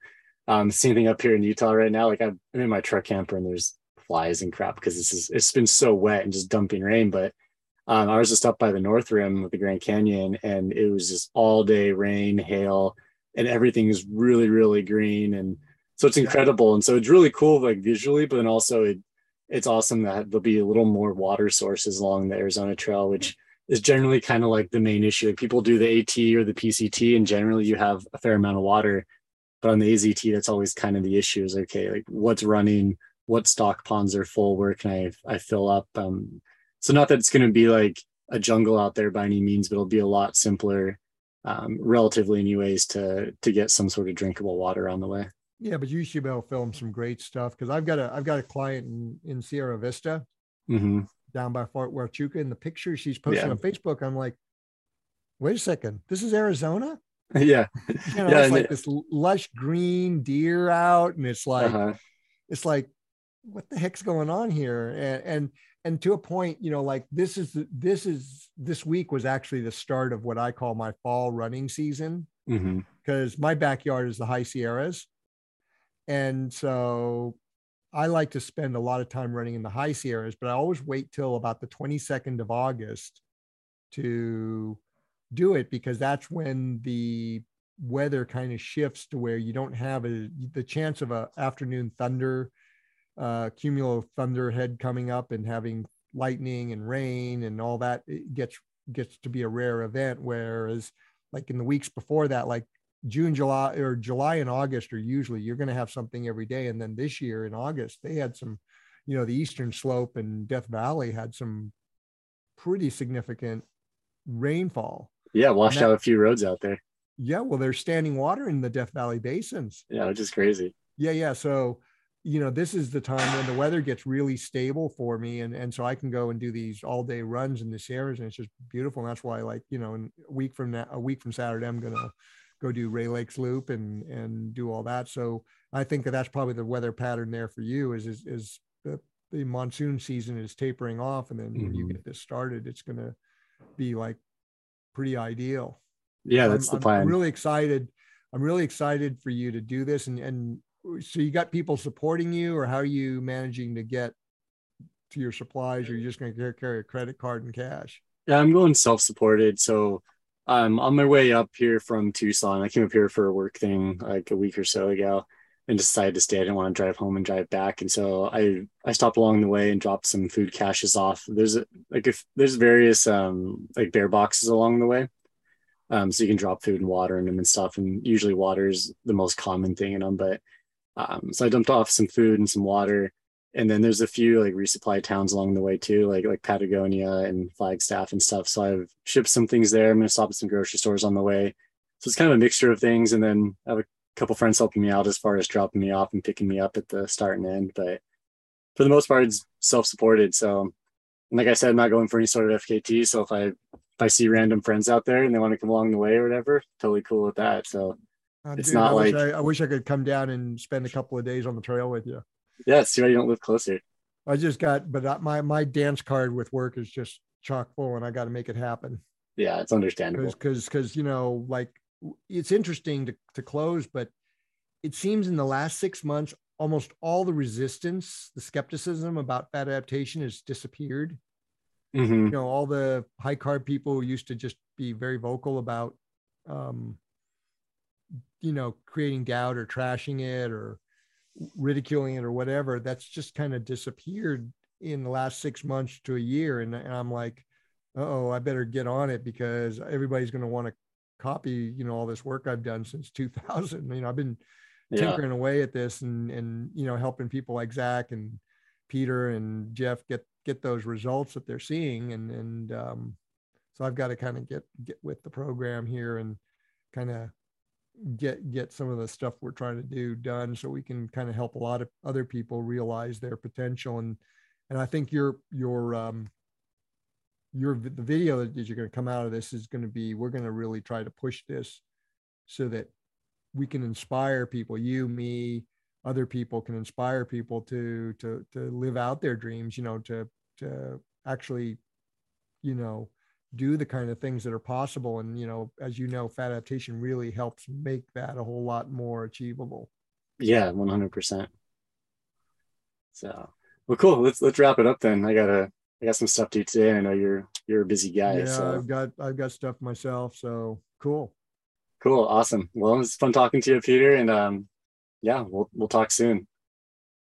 Same thing up here in Utah right now. Like I'm in my truck camper and there's flies and crap because it's been so wet and just dumping rain. But I was just up by the North Rim of the Grand Canyon, and it was just all day rain, hail, and everything is really, really green. And so it's incredible. And so it's really cool, like visually, but then also it's awesome that there'll be a little more water sources along the Arizona Trail, which is generally kind of like the main issue. Like people do the AT or the PCT, and generally you have a fair amount of water, but on the AZT, that's always kind of the issue is, okay, like what's running, what stock ponds are full, where can I fill up? So not that it's going to be like a jungle out there by any means, but it'll be a lot simpler, relatively anyways, to get some sort of drinkable water on the way. Yeah, but you should be able to film some great stuff, because I've got a client in Sierra Vista, mm-hmm. down by Fort Huachuca, and the pictures she's posting on Facebook, I'm like, wait a second, this is Arizona? Yeah. You know, it's like this lush green deer out, and it's like, it's like, what the heck's going on here? And to a point, you know, like this week was actually the start of what I call my fall running season, because my backyard is the High Sierras. And so I like to spend a lot of time running in the High Sierras, but I always wait till about the 22nd of August to do it, because that's when the weather kind of shifts to where you don't have the chance of a afternoon thunder, cumulo thunderhead coming up and having lightning and rain and all that. It gets to be a rare event, whereas like in the weeks before that, like June, July, or July and August are usually, you're going to have something every day. And then this year in August, they had some, you know, the Eastern Slope and Death Valley had some pretty significant rainfall. Yeah, washed out a few roads out there. Yeah, well, there's standing water in the Death Valley basins. Yeah, which is crazy. Yeah. So, you know, this is the time when the weather gets really stable for me. And so I can go and do these all day runs in the Sierras, and it's just beautiful. And that's why, like, you know, in a week from Saturday, I'm going to go do Ray Lakes Loop and do all that. So I think that's probably the weather pattern there for you is the monsoon season is tapering off. And then when you get this started, it's going to be like pretty ideal. Yeah, that's the plan. I'm really excited for you to do this. And so you got people supporting you, or how are you managing to get to your supplies? Or you're just going to carry a credit card and cash? Yeah, I'm going self-supported. So I'm on my way up here from Tucson. I came up here for a work thing like a week or so ago and decided to stay. I didn't want to drive home and drive back. And so I stopped along the way and dropped some food caches off. There's various like bear boxes along the way. So you can drop food and water in them and stuff. And usually water is the most common thing in them. But so I dumped off some food and some water. And then there's a few like resupply towns along the way too, like Patagonia and Flagstaff and stuff. So I've shipped some things there. I'm going to stop at some grocery stores on the way. So it's kind of a mixture of things. And then I have a couple friends helping me out as far as dropping me off and picking me up at the start and end. But for the most part, it's self-supported. So, and like I said, I'm not going for any sort of FKT. So if I see random friends out there and they want to come along the way or whatever, totally cool with that. So it's dude, not I wish I could come down and spend a couple of days on the trail with you. Yeah, see why you don't live closer. I just got, but my dance card with work is just chock full, and I got to make it happen. Yeah, it's understandable. Because you know, like it's interesting to close, but it seems in the last 6 months, almost all the resistance, the skepticism about fat adaptation has disappeared. You know, all the high carb people who used to just be very vocal about, you know, creating doubt or trashing it or ridiculing it or whatever, that's just kind of disappeared in the last 6 months to a year. And I'm like, I better get on it, because everybody's going to want to copy, you know, all this work I've done since 2000. You know, I've been tinkering away at this and, you know, helping people like Zach and Peter and Jeff get those results that they're seeing. And so I've got to kind of get with the program here and kind of get some of the stuff we're trying to do done, so we can kind of help a lot of other people realize their potential. And I think the video that you're going to come out of this is going to be, we're going to really try to push this so that we can inspire people, you, me, other people can inspire people to live out their dreams, you know, to actually, you know, do the kind of things that are possible. And, you know, as you know, fat adaptation really helps make that a whole lot more achievable. Yeah, 100%. So, well, cool. Let's wrap it up then. I got to I got some stuff to do today. I know you're a busy guy. Yeah, so. I've got stuff myself. So cool. Awesome. Well, it was fun talking to you, Peter. And yeah, we'll talk soon.